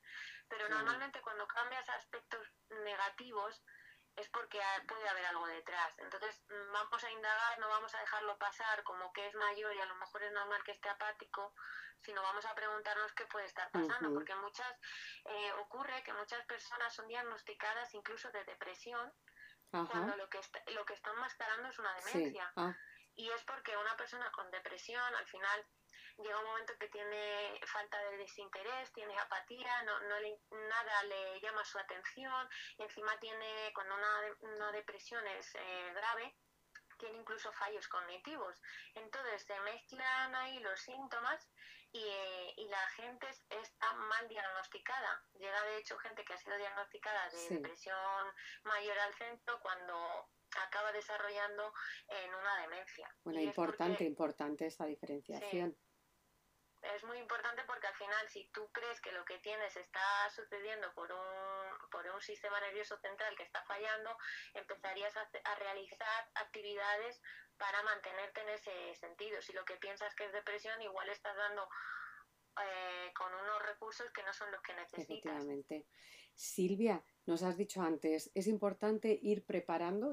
Pero normalmente cuando cambias aspectos negativos es porque puede haber algo detrás. Entonces vamos a indagar, no vamos a dejarlo pasar como que es mayor y a lo mejor es normal que esté apático, sino vamos a preguntarnos qué puede estar pasando, porque ocurre que muchas personas son diagnosticadas incluso de depresión cuando lo que están mascarando es una demencia. Y es porque una persona con depresión al final llega un momento que tiene falta de desinterés, tiene apatía, nada le llama su atención, y encima tiene, cuando una depresión es grave, tiene incluso fallos cognitivos. Entonces se mezclan ahí los síntomas y la gente está mal diagnosticada. Llega de hecho gente que ha sido diagnosticada de depresión mayor al centro cuando acaba desarrollando en una demencia. Bueno, importante esta diferenciación. Sí. Es muy importante porque al final si tú crees que lo que tienes está sucediendo por un sistema nervioso central que está fallando, empezarías a realizar actividades para mantenerte en ese sentido. Si lo que piensas que es depresión, igual estás dando con unos recursos que no son los que necesitas. Efectivamente. Silvia, nos has dicho antes, es importante ir preparando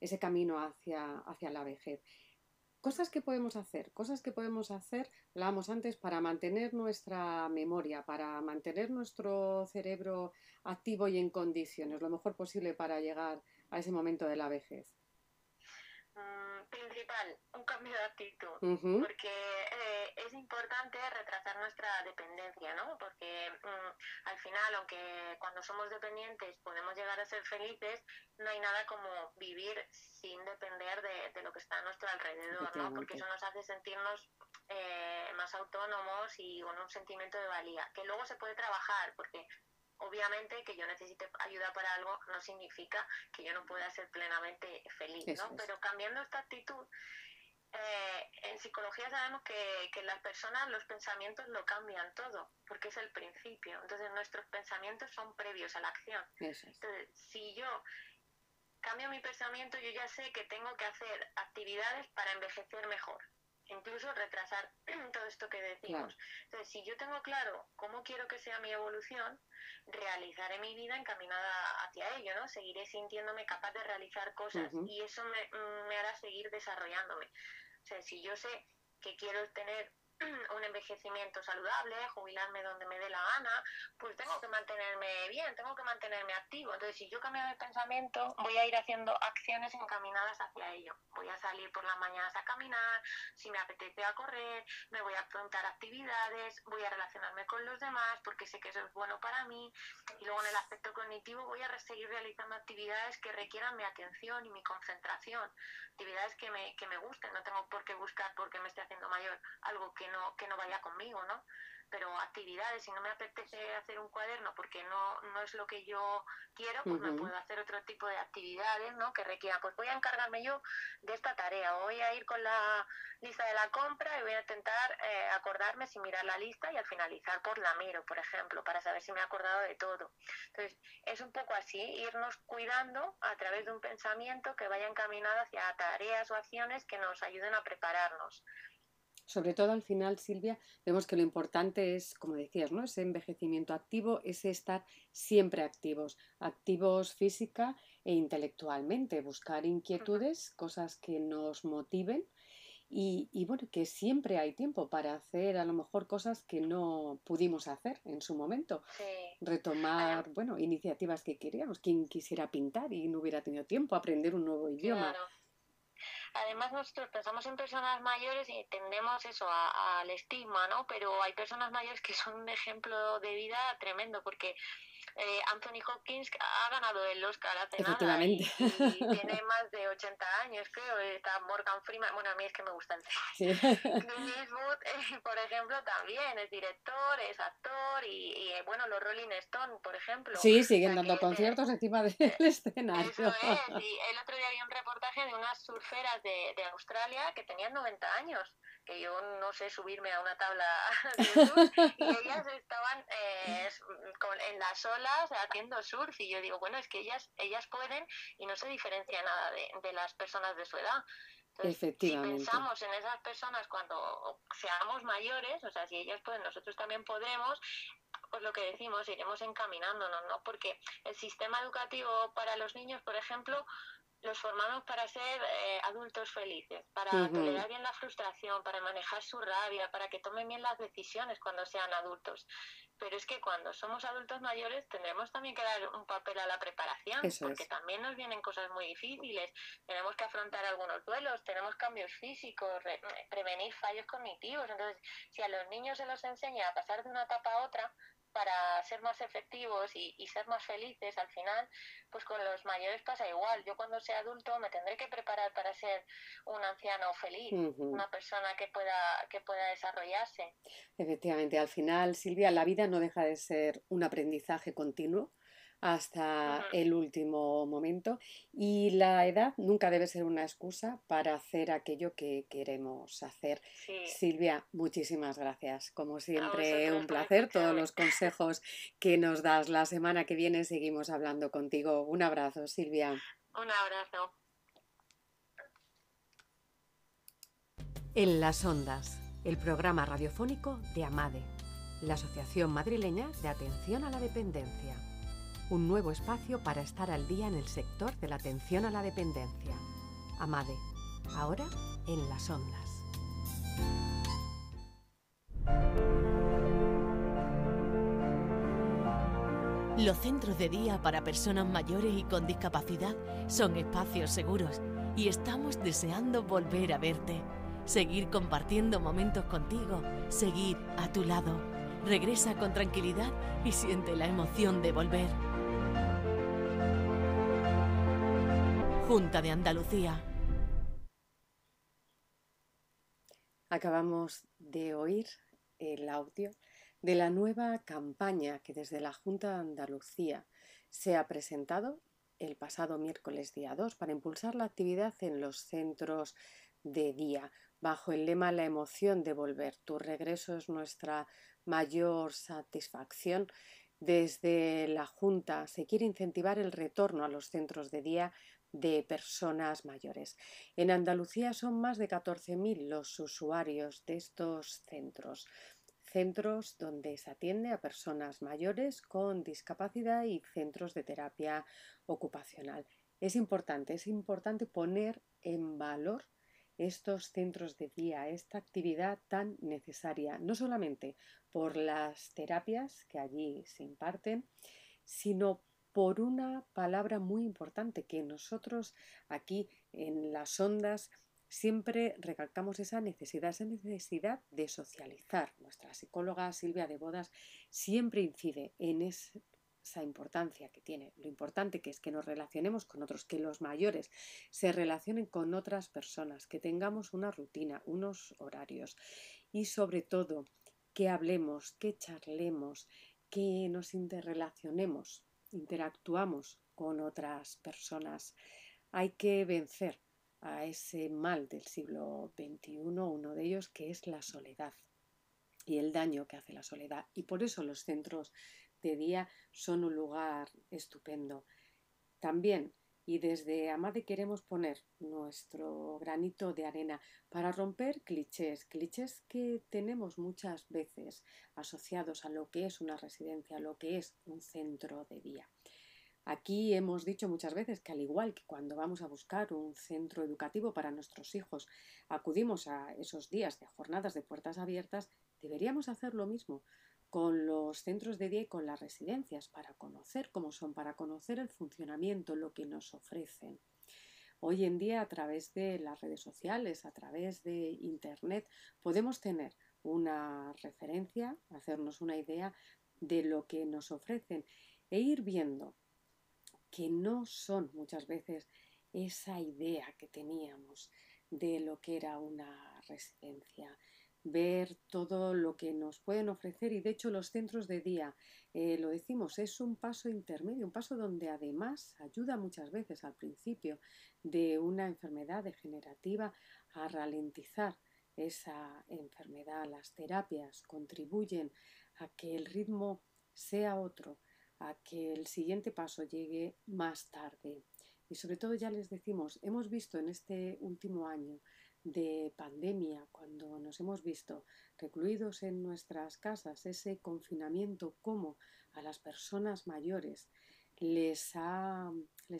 ese camino hacia la vejez. Cosas que podemos hacer, hablábamos antes, para mantener nuestra memoria, para mantener nuestro cerebro activo y en condiciones, lo mejor posible para llegar a ese momento de la vejez. Principal, un cambio de actitud, porque es importante retrasar nuestra dependencia, ¿no? Porque al final, aunque cuando somos dependientes podemos llegar a ser felices, no hay nada como vivir sin depender de lo que está a nuestro alrededor, ¿no? Porque eso nos hace sentirnos más autónomos y con un sentimiento de valía, que luego se puede trabajar, porque obviamente que yo necesite ayuda para algo no significa que yo no pueda ser plenamente feliz, ¿no? Pero cambiando esta actitud, en psicología sabemos que las personas, los pensamientos lo cambian todo, porque es el principio. Entonces nuestros pensamientos son previos a la acción. Entonces si yo cambio mi pensamiento, yo ya sé que tengo que hacer actividades para envejecer mejor, incluso retrasar todo esto que decimos. Entonces, si yo tengo claro cómo quiero que sea mi evolución, realizaré mi vida encaminada hacia ello, ¿no? Seguiré sintiéndome capaz de realizar cosas y eso me hará seguir desarrollándome. O sea, si yo sé que quiero tener un envejecimiento saludable, jubilarme donde me dé la gana, pues tengo que mantenerme bien, tengo que mantenerme activo. Entonces, si yo cambio de pensamiento, voy a ir haciendo acciones encaminadas hacia ello. Voy a salir por las mañanas a caminar, si me apetece a correr, me voy a apuntar actividades, voy a relacionarme con los demás porque sé que eso es bueno para mí. Y luego en el aspecto cognitivo voy a seguir realizando actividades que requieran mi atención y mi concentración, actividades que me gusten. No tengo por qué buscar, porque me esté haciendo mayor, algo que no vaya conmigo, ¿no? Pero actividades, si no me apetece hacer un cuaderno porque no es lo que yo quiero, pues me puedo hacer otro tipo de actividades, ¿no? Que requieran, pues voy a encargarme yo de esta tarea, voy a ir con la lista de la compra y voy a intentar acordarme sin mirar la lista, y al finalizar pues la miro, por ejemplo, para saber si me he acordado de todo. Entonces es un poco así, irnos cuidando a través de un pensamiento que vaya encaminado hacia tareas o acciones que nos ayuden a prepararnos. Sobre todo al final, Silvia, vemos que lo importante es, como decías, ¿no?, ese envejecimiento activo, ese estar siempre activos, activos física e intelectualmente, buscar inquietudes, cosas que nos motiven y bueno, que siempre hay tiempo para hacer a lo mejor cosas que no pudimos hacer en su momento. Sí. Retomar, bueno, iniciativas que queríamos, quien quisiera pintar y no hubiera tenido tiempo, aprender un nuevo idioma. Claro. Además, nosotros pensamos en personas mayores y tendemos eso al estigma, ¿no? Pero hay personas mayores que son un ejemplo de vida tremendo, porque Anthony Hopkins ha ganado el Oscar hace nada y tiene más de 80 años, creo. Está Morgan Freeman, bueno, a mí es que me gustan. Sí. Clint Eastwood, por ejemplo, también es director, es actor y bueno, los Rolling Stones, por ejemplo. Sí, siguen dando conciertos encima del escenario. Eso es, y el otro día vi un reportaje de unas surferas de Australia que tenían 90 años. Que yo no sé subirme a una tabla de surf, y ellas estaban en las olas haciendo surf, y yo digo, bueno, es que ellas pueden y no se diferencia nada de las personas de su edad. Entonces, efectivamente. Si pensamos en esas personas cuando seamos mayores, o sea, si ellas pueden, nosotros también podremos, pues lo que decimos, iremos encaminándonos, ¿no? Porque el sistema educativo para los niños, por ejemplo, los formamos para ser adultos felices, para tolerar bien la frustración, para manejar su rabia, para que tomen bien las decisiones cuando sean adultos. Pero es que cuando somos adultos mayores tendremos también que dar un papel a la preparación, eso porque es. También nos vienen cosas muy difíciles, tenemos que afrontar algunos duelos, tenemos cambios físicos, prevenir fallos cognitivos. Entonces, si a los niños se los enseña a pasar de una etapa a otra, para ser más efectivos y ser más felices al final, pues con los mayores pasa igual. Yo cuando sea adulto me tendré que preparar para ser un anciano feliz, una persona que pueda desarrollarse. Efectivamente, al final, Silvia, la vida no deja de ser un aprendizaje continuo hasta el último momento, y la edad nunca debe ser una excusa para hacer aquello que queremos hacer. Sí. Silvia, muchísimas gracias. Como siempre, un placer. Todos los consejos que nos das. La semana que viene seguimos hablando contigo. Un abrazo, Silvia. Un abrazo. En las ondas, el programa radiofónico de AMADE, la Asociación Madrileña de Atención a la Dependencia. Un nuevo espacio para estar al día en el sector de la atención a la dependencia. AMADE, ahora en las ondas. Los centros de día para personas mayores y con discapacidad son espacios seguros y estamos deseando volver a verte, seguir compartiendo momentos contigo, seguir a tu lado. Regresa con tranquilidad y siente la emoción de volver. Junta de Andalucía. Acabamos de oír el audio de la nueva campaña que desde la Junta de Andalucía se ha presentado el pasado miércoles día 2 para impulsar la actividad en los centros de día, bajo el lema La emoción de volver. Tu regreso es nuestra mayor satisfacción. Desde la Junta se quiere incentivar el retorno a los centros de día de personas mayores. En Andalucía son más de 14.000 los usuarios de estos centros, centros donde se atiende a personas mayores con discapacidad y centros de terapia ocupacional. Es importante poner en valor estos centros de día, esta actividad tan necesaria, no solamente por las terapias que allí se imparten, sino por una palabra muy importante que nosotros aquí en las ondas siempre recalcamos, esa necesidad de socializar. Nuestra psicóloga Silvia de Bodas siempre incide en esa importancia que tiene, lo importante que es que nos relacionemos con otros, que los mayores se relacionen con otras personas, que tengamos una rutina, unos horarios y sobre todo que hablemos, que charlemos, que nos interrelacionemos. Interactuamos con otras personas. Hay que vencer a ese mal del siglo XXI, uno de ellos que es la soledad y el daño que hace la soledad. Y por eso los centros de día son un lugar estupendo. También Y desde AMADE queremos poner nuestro granito de arena para romper clichés, clichés que tenemos muchas veces asociados a lo que es una residencia, a lo que es un centro de día. Aquí hemos dicho muchas veces que al igual que cuando vamos a buscar un centro educativo para nuestros hijos, acudimos a esos días de jornadas de puertas abiertas, deberíamos hacer lo mismo con los centros de día y con las residencias para conocer cómo son, para conocer el funcionamiento, lo que nos ofrecen. Hoy en día, a través de las redes sociales, a través de Internet, podemos tener una referencia, hacernos una idea de lo que nos ofrecen e ir viendo que no son muchas veces esa idea que teníamos de lo que era una residencia. Ver todo lo que nos pueden ofrecer y de hecho los centros de día, lo decimos, es un paso intermedio, un paso donde además ayuda muchas veces al principio de una enfermedad degenerativa a ralentizar esa enfermedad. Las terapias contribuyen a que el ritmo sea otro, a que el siguiente paso llegue más tarde. Y sobre todo ya les decimos, hemos visto en este último año de pandemia, cuando nos hemos visto recluidos en nuestras casas, ese confinamiento, como a las personas mayores les ha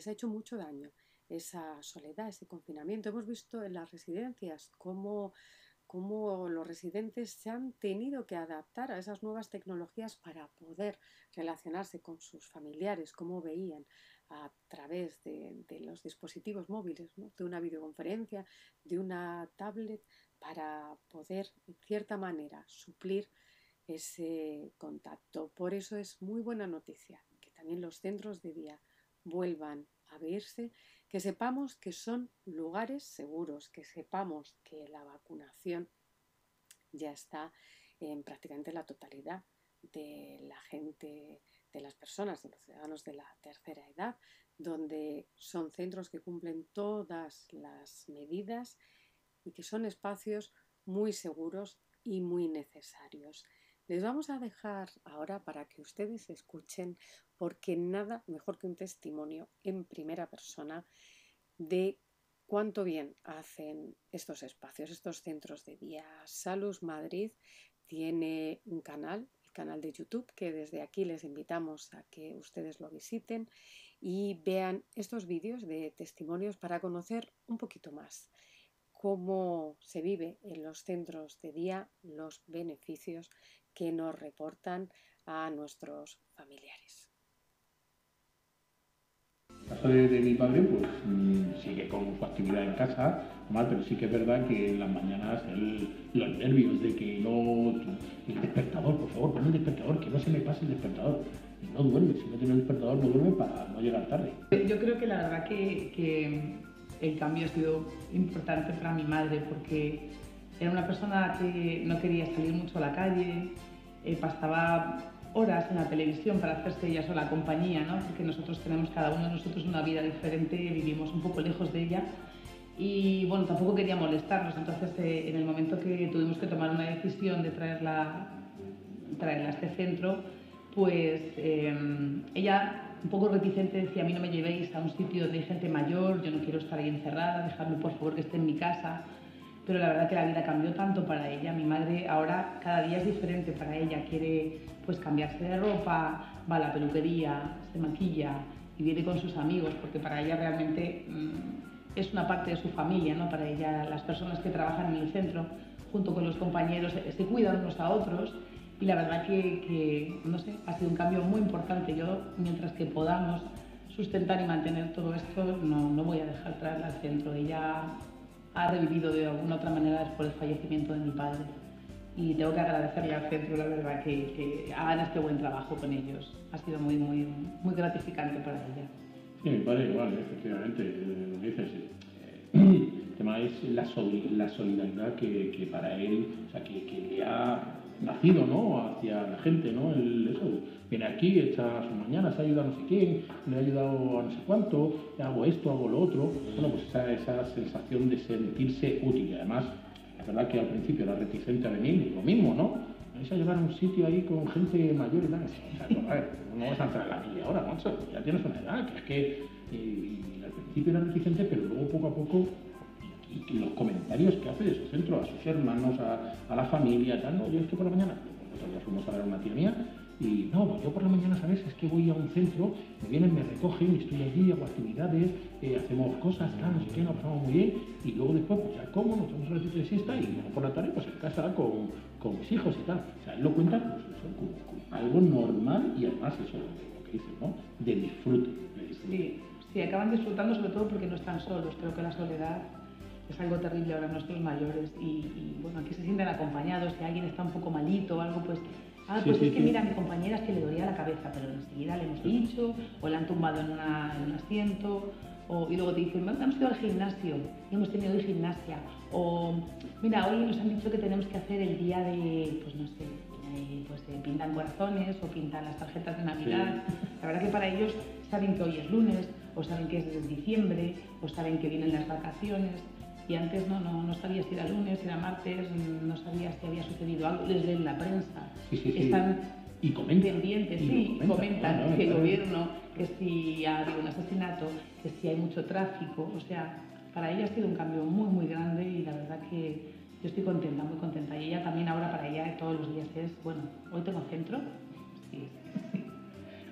hecho mucho daño esa soledad, ese confinamiento. Hemos visto en las residencias cómo los residentes se han tenido que adaptar a esas nuevas tecnologías para poder relacionarse con sus familiares, cómo veían a través de los dispositivos móviles, ¿no?, de una videoconferencia, de una tablet, para poder, en cierta manera, suplir ese contacto. Por eso es muy buena noticia que también los centros de día vuelvan a abrirse, que sepamos que son lugares seguros, que sepamos que la vacunación ya está en prácticamente la totalidad de la gente, de las personas, de los ciudadanos de la tercera edad, donde son centros que cumplen todas las medidas y que son espacios muy seguros y muy necesarios. Les vamos a dejar ahora para que ustedes escuchen, porque nada mejor que un testimonio en primera persona de cuánto bien hacen estos espacios, estos centros de día. Salus Madrid tiene un canal, el canal de YouTube, que desde aquí les invitamos a que ustedes lo visiten y vean estos vídeos de testimonios para conocer un poquito más cómo se vive en los centros de día, los beneficios que nos reportan a nuestros familiares. En el caso de mi padre, pues sigue con su actividad en casa, mal, pero sí que es verdad que en las mañanas los nervios de que no... El despertador, por favor, pon el despertador, que no se me pase el despertador. No duerme, si no tiene el despertador no duerme para no llegar tarde. Yo creo que la verdad que el cambio ha sido importante para mi madre, porque era una persona que no quería salir mucho a la calle, pasaba horas en la televisión para hacerse ella sola compañía, ¿no?, porque nosotros tenemos cada uno de nosotros una vida diferente, vivimos un poco lejos de ella y bueno, tampoco quería molestarnos. Entonces en el momento que tuvimos que tomar una decisión de traerla a este centro, pues ella, un poco reticente, decía: a mí no me llevéis a un sitio de gente mayor, yo no quiero estar ahí encerrada, dejadme por favor que esté en mi casa. Pero la verdad que la vida cambió tanto para ella. Mi madre ahora cada día es diferente para ella, quiere pues cambiarse de ropa, va a la peluquería, se maquilla y viene con sus amigos, porque para ella realmente es una parte de su familia, ¿no? Para ella las personas que trabajan en el centro junto con los compañeros se cuidan unos a otros y la verdad que no sé, ha sido un cambio muy importante. Yo, mientras que podamos sustentar y mantener todo esto, no voy a dejar traerla al centro. Ella ha revivido de alguna otra manera después del fallecimiento de mi padre. Y tengo que agradecerle al centro, la verdad, que hagan este buen trabajo con ellos. Ha sido muy, muy, muy gratificante para ella. Sí, mi padre igual, efectivamente, lo dices. El tema es la solidaridad que para él, o sea, que ha nacido, ¿no?, hacia la gente, ¿no? Eso, viene aquí, echa sus mañanas, ha ayudado a no sé quién, me ha ayudado a no sé cuánto, hago esto, hago lo otro. Bueno, pues esa sensación de sentirse útil. Y además, la verdad que al principio era reticente a venir, lo mismo, ¿no? Vais a llevar a un sitio ahí con gente mayor y nada, o sea, no vas a entrar en la milla ahora, macho, ya tienes una edad, que es que y al principio era reticente, pero luego poco a poco, y los comentarios que hace de su centro a sus hermanos, a la familia, tal, no, yo estoy por la mañana, nosotros ya fuimos a ver a una tía mía, y no, yo por la mañana, ¿sabes? Es que voy a un centro, me vienen, me recogen, estoy allí, hago actividades, hacemos cosas, tal, no sé qué, nos pasamos muy bien, y luego después, pues ya como, nos vamos a la ratito de siesta, y por la tarde, pues en casa con mis hijos y tal. O sea, él lo cuenta pues, como algo normal, y además eso es lo que dice, ¿no? De disfrute. Sí, sí, acaban disfrutando sobre todo porque no están solos, creo que la soledad es algo terrible ahora en nuestros mayores, y bueno, aquí se sienten acompañados, si alguien está un poco malito o algo, pues... Ah, pues sí, es que mira, mi compañera es que le dolía la cabeza, pero enseguida le hemos dicho, o la han tumbado en un asiento, y luego te dicen, hemos ido al gimnasio, y hemos tenido hoy gimnasia, o mira, hoy nos han dicho que tenemos que hacer el día de, pues no sé, pues pintan corazones o pintan las tarjetas de Navidad, sí. La verdad que para ellos saben que hoy es lunes, o saben que es diciembre, o saben que vienen las vacaciones. Y antes no sabía si era lunes, si era martes, no sabía si había sucedido algo. Les leen la prensa, sí. Están y pendientes, y comentan que el gobierno, que si ha habido un asesinato, que si hay mucho tráfico. O sea, para ella ha sido un cambio muy, muy grande y la verdad que yo estoy contenta, muy contenta. Y ella también ahora, para ella, todos los días es, bueno, hoy tengo centro. Sí.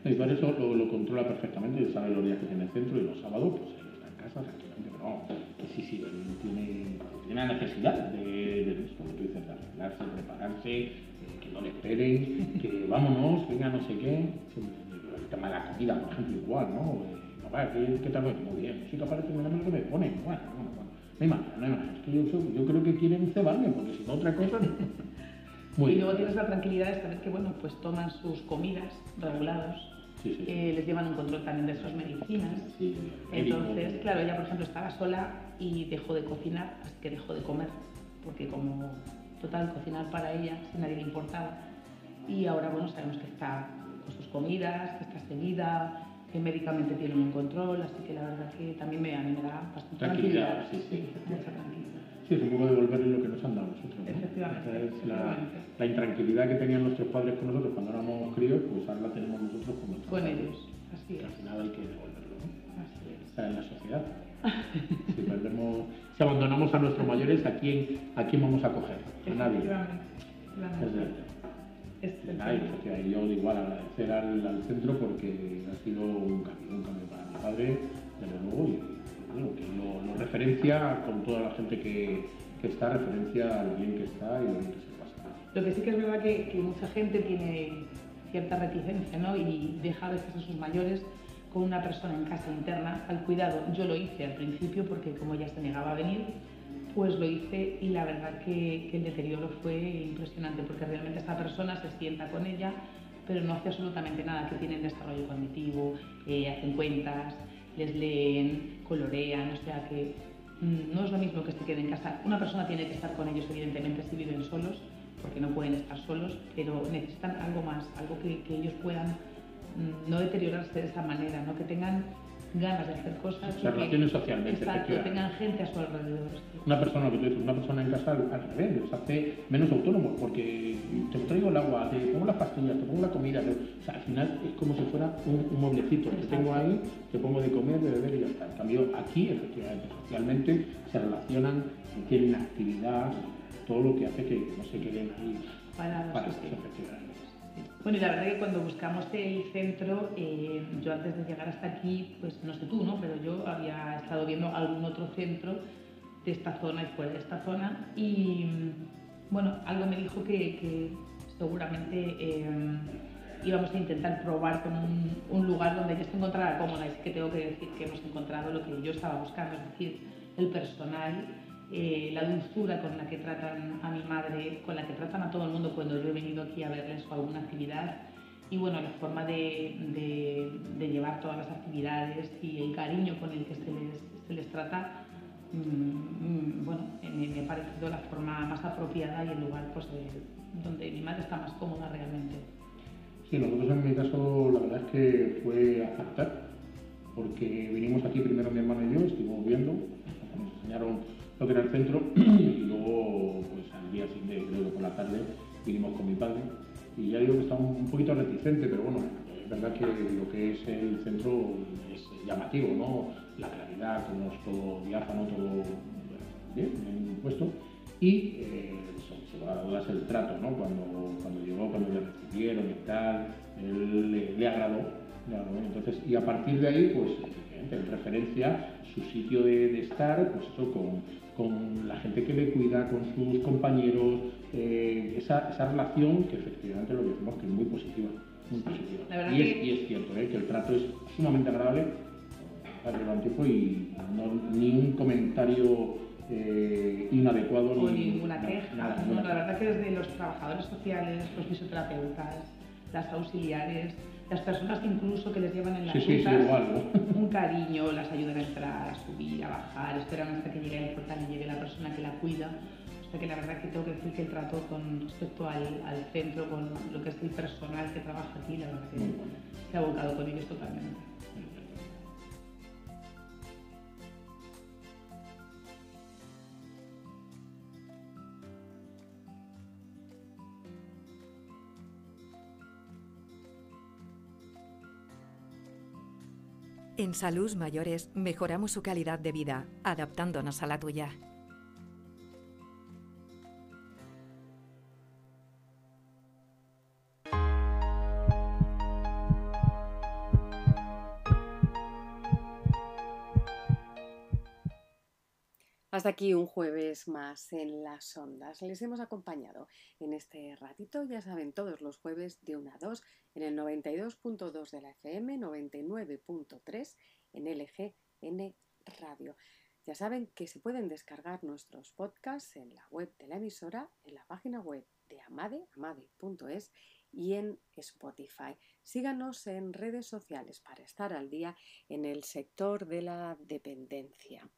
Y para eso lo controla perfectamente, sabe los días que tiene el centro y los sábados, pues ahí está en casa, tranquilamente, pero no. Sí, tiene la necesidad de como tú dices, de arreglarse, prepararse, que no le esperen, que vámonos, venga no sé qué. El tema de la comida, por ejemplo, igual, ¿no? Papá, ¿qué tal? Muy bien, sí, papá, tengo una mano que me pone, bueno, no hay manera, es que yo creo que quieren cebarme, porque si no otra cosa... Muy y bien. Luego tienes la tranquilidad de saber que, bueno, pues toman sus comidas regulados. Sí. Les llevan un control también de sus medicinas. Sí. Entonces, claro, ella por ejemplo estaba sola y dejó de cocinar, así que dejó de comer, porque como total, cocinar para ella, si nadie le importaba. Y ahora, bueno, sabemos que está con sus comidas, que está seguida, que médicamente tienen un control, así que la verdad que también a mí me da bastante tranquilidad. Mucha tranquilidad. Sí, es un poco devolverle lo que nos han dado nosotros, ¿no? Efectivamente. La intranquilidad que tenían nuestros padres con nosotros cuando éramos críos, pues ahora la tenemos nosotros con nuestros padres. Con ellos, así es. Al final hay que devolverlo, ¿no? Así es. O sea, en la sociedad. Si abandonamos a nuestros mayores, ¿a quién vamos a coger? A nadie. Efectivamente. Yo igual agradecer al centro porque ha sido un cambio para mi padre, desde luego, que lo referencia con toda la gente que está, referencia a lo bien que está y lo bien que se pasa. Lo que sí que es verdad que mucha gente tiene cierta reticencia, ¿no? Y deja a veces a sus mayores con una persona en casa interna al cuidado. Yo lo hice al principio porque como ya se negaba a venir, pues lo hice y la verdad que el deterioro fue impresionante porque realmente esta persona se sienta con ella pero no hace absolutamente nada, que tienen desarrollo cognitivo, hacen cuentas, les leen, colorean, o sea que no es lo mismo que se quede en casa. Una persona tiene que estar con ellos, evidentemente, si viven solos, porque no pueden estar solos, pero necesitan algo más, algo que ellos puedan no deteriorarse de esa manera, ¿no? Que tengan ganas de hacer cosas. Las relaciones socialmente. Exacto, que tengan gente a su alrededor. Una persona, que tú dices, una persona en casa al revés, los hace menos autónomos, porque te traigo el agua, te pongo las pastillas, te pongo la comida, o sea, al final es como si fuera un mueblecito. Exacto. Que tengo ahí, te pongo de comer, de beber y ya está. En cambio, aquí, efectivamente, socialmente, se relacionan, tienen actividad, todo lo que hace que no se queden ahí para sí. Bueno, y la verdad que cuando buscamos el centro, yo antes de llegar hasta aquí, pues no sé tú, ¿no? Pero yo había estado viendo algún otro centro de esta zona y fuera de esta zona y, bueno, algo me dijo que seguramente íbamos a intentar probar con un lugar donde yo se encontrara cómoda. Y sí que tengo que decir que hemos encontrado lo que yo estaba buscando, es decir, el personal, la dulzura con la que tratan a mi madre, con la que tratan a todo el mundo cuando yo he venido aquí a verles o alguna actividad, y bueno, la forma de llevar todas las actividades y el cariño con el que se les trata, bueno, me ha parecido la forma más apropiada y el lugar pues, donde mi madre está más cómoda realmente. Sí, nosotros en mi caso la verdad es que fue acertar, porque vinimos aquí primero mi hermano y yo, estuvimos viendo, nos enseñaron lo que era el centro y luego pues al día siguiente, creo que por la tarde, vinimos con mi padre y ya digo que estaba un poquito reticente, pero bueno, es verdad que lo que es el centro es llamativo, ¿no? La claridad, tenemos todo diáfano, todo bien puesto, y sobre todo dudas el trato, ¿no? Cuando llegó, cuando le recibieron y tal, le agradó, entonces, y a partir de ahí, pues, en referencia, su sitio de estar, pues eso, con la gente que le cuida, con sus compañeros, esa relación que efectivamente lo decimos que es muy positiva, muy positiva. Y es cierto, que el trato es sumamente agradable, y no, ni un comentario inadecuado o ninguna queja. La verdad que desde los trabajadores sociales, los fisioterapeutas, las auxiliares, las personas que incluso que les llevan en las juntas, igual, ¿no? Un cariño, las ayudan a entrar, a subir, a bajar, esperan hasta que llegue el portal y llegue la persona que la cuida. O sea que la verdad que tengo que decir que el trato con respecto al centro, con lo que es el personal que trabaja aquí, la verdad que se ha volcado con ellos totalmente. En Salus Mayores mejoramos su calidad de vida, adaptándonos a la tuya. Hasta aquí un jueves más en las ondas. Les hemos acompañado en este ratito, ya saben, todos los jueves de 1 a 2 en el 92.2 de la FM, 99.3 en LGN Radio. Ya saben que se pueden descargar nuestros podcasts en la web de la emisora, en la página web de AMADE, amade.es, y en Spotify. Síganos en redes sociales para estar al día en el sector de la dependencia.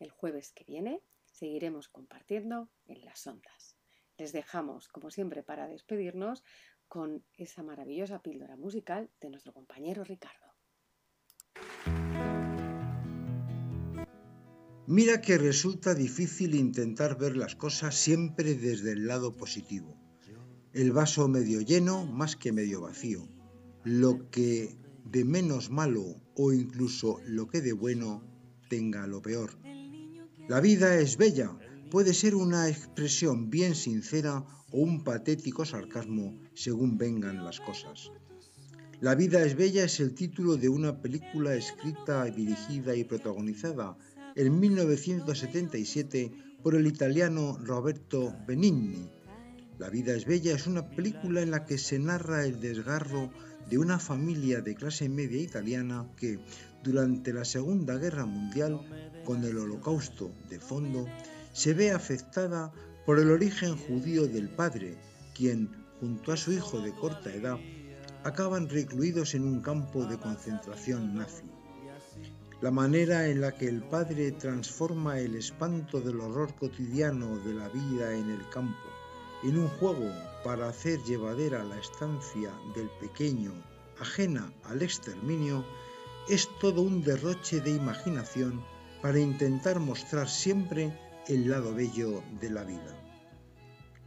El jueves que viene seguiremos compartiendo en las ondas. Les dejamos, como siempre, para despedirnos con esa maravillosa píldora musical de nuestro compañero Ricardo. Mira que resulta difícil intentar ver las cosas siempre desde el lado positivo. El vaso medio lleno más que medio vacío. Lo que de menos malo o incluso lo que de bueno tenga lo peor. La vida es bella, puede ser una expresión bien sincera o un patético sarcasmo según vengan las cosas. La vida es bella es el título de una película escrita, dirigida y protagonizada en 1977 por el italiano Roberto Benigni. La vida es bella es una película en la que se narra el desgarro de una familia de clase media italiana que, durante la Segunda Guerra Mundial, con el Holocausto de fondo, se ve afectada por el origen judío del padre, quien, junto a su hijo de corta edad, acaban recluidos en un campo de concentración nazi. La manera en la que el padre transforma el espanto del horror cotidiano de la vida en el campo en un juego para hacer llevadera la estancia del pequeño, ajena al exterminio, es todo un derroche de imaginación para intentar mostrar siempre el lado bello de la vida.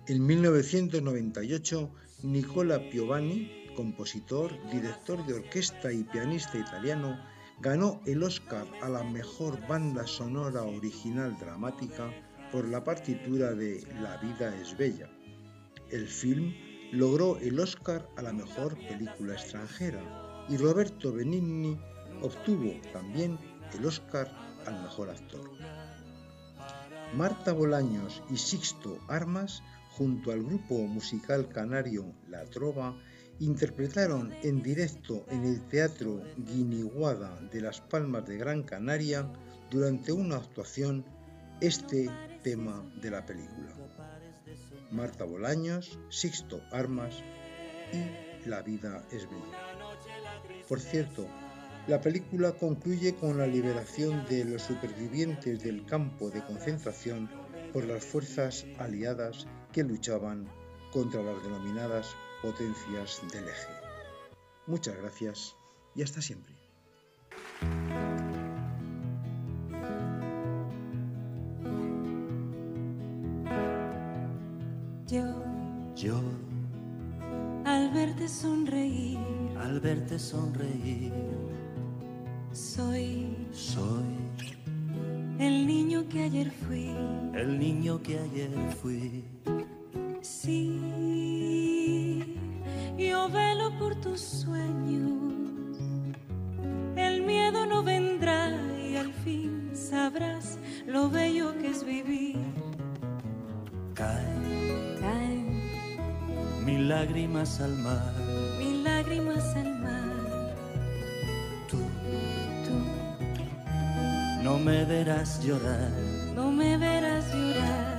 En 1998, Nicola Piovani, compositor, director de orquesta y pianista italiano, ganó el Oscar a la mejor banda sonora original dramática por la partitura de La vida es bella. El film logró el Oscar a la mejor película extranjera y Roberto Benigni obtuvo también el Oscar al mejor actor. Marta Bolaños y Sixto Armas, junto al grupo musical canario La Trova, interpretaron en directo en el Teatro Guiniguada de Las Palmas de Gran Canaria, durante una actuación, este tema de la película. Marta Bolaños, Sixto Armas y La vida es bella. Por cierto, la película concluye con la liberación de los supervivientes del campo de concentración por las fuerzas aliadas que luchaban contra las denominadas potencias del eje. Muchas gracias y hasta siempre. Yo, al verte sonreír, al verte sonreír. Soy el niño que ayer fui. El niño que ayer fui. Sí, yo velo por tus sueños. El miedo no vendrá y al fin sabrás lo bello que es vivir. Caen mis lágrimas al mar. Mis lágrimas al mar. Tú no me verás llorar. No me verás llorar.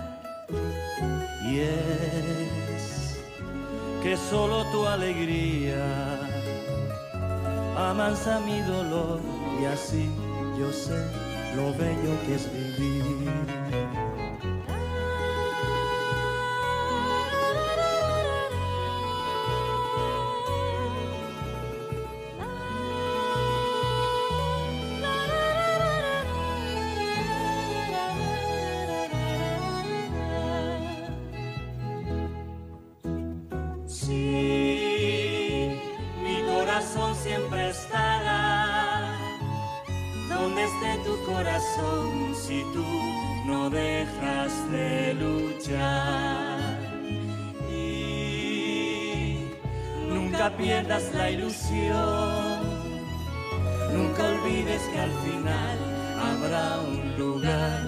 Y es que solo tu alegría amansa mi dolor. Y así yo sé lo bello que es vivir. Nunca olvides que al final habrá un lugar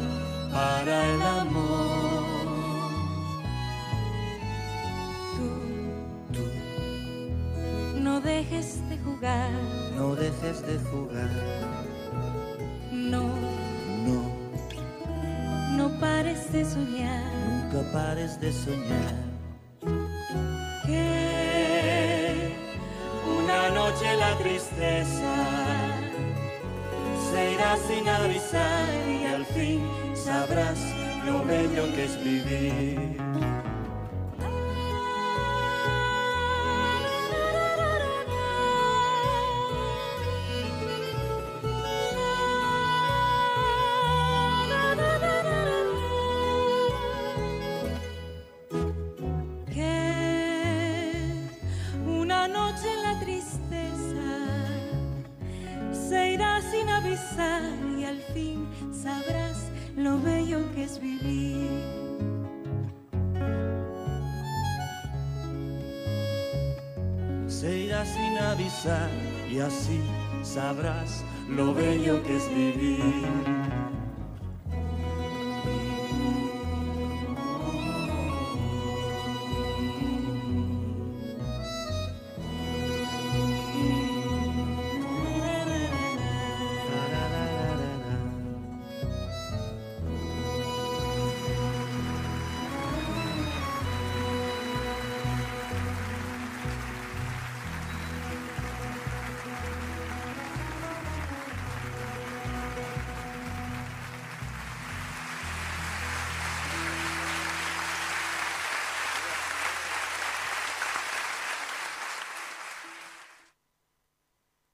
para el amor. Tú no dejes de jugar. No dejes de jugar. No pares de soñar. Nunca pares de soñar. La tristeza se irá sin avisar y al fin sabrás lo bello que es vivir. Y al fin sabrás lo bello que es vivir. Se irá sin avisar y así sabrás lo bello que es vivir.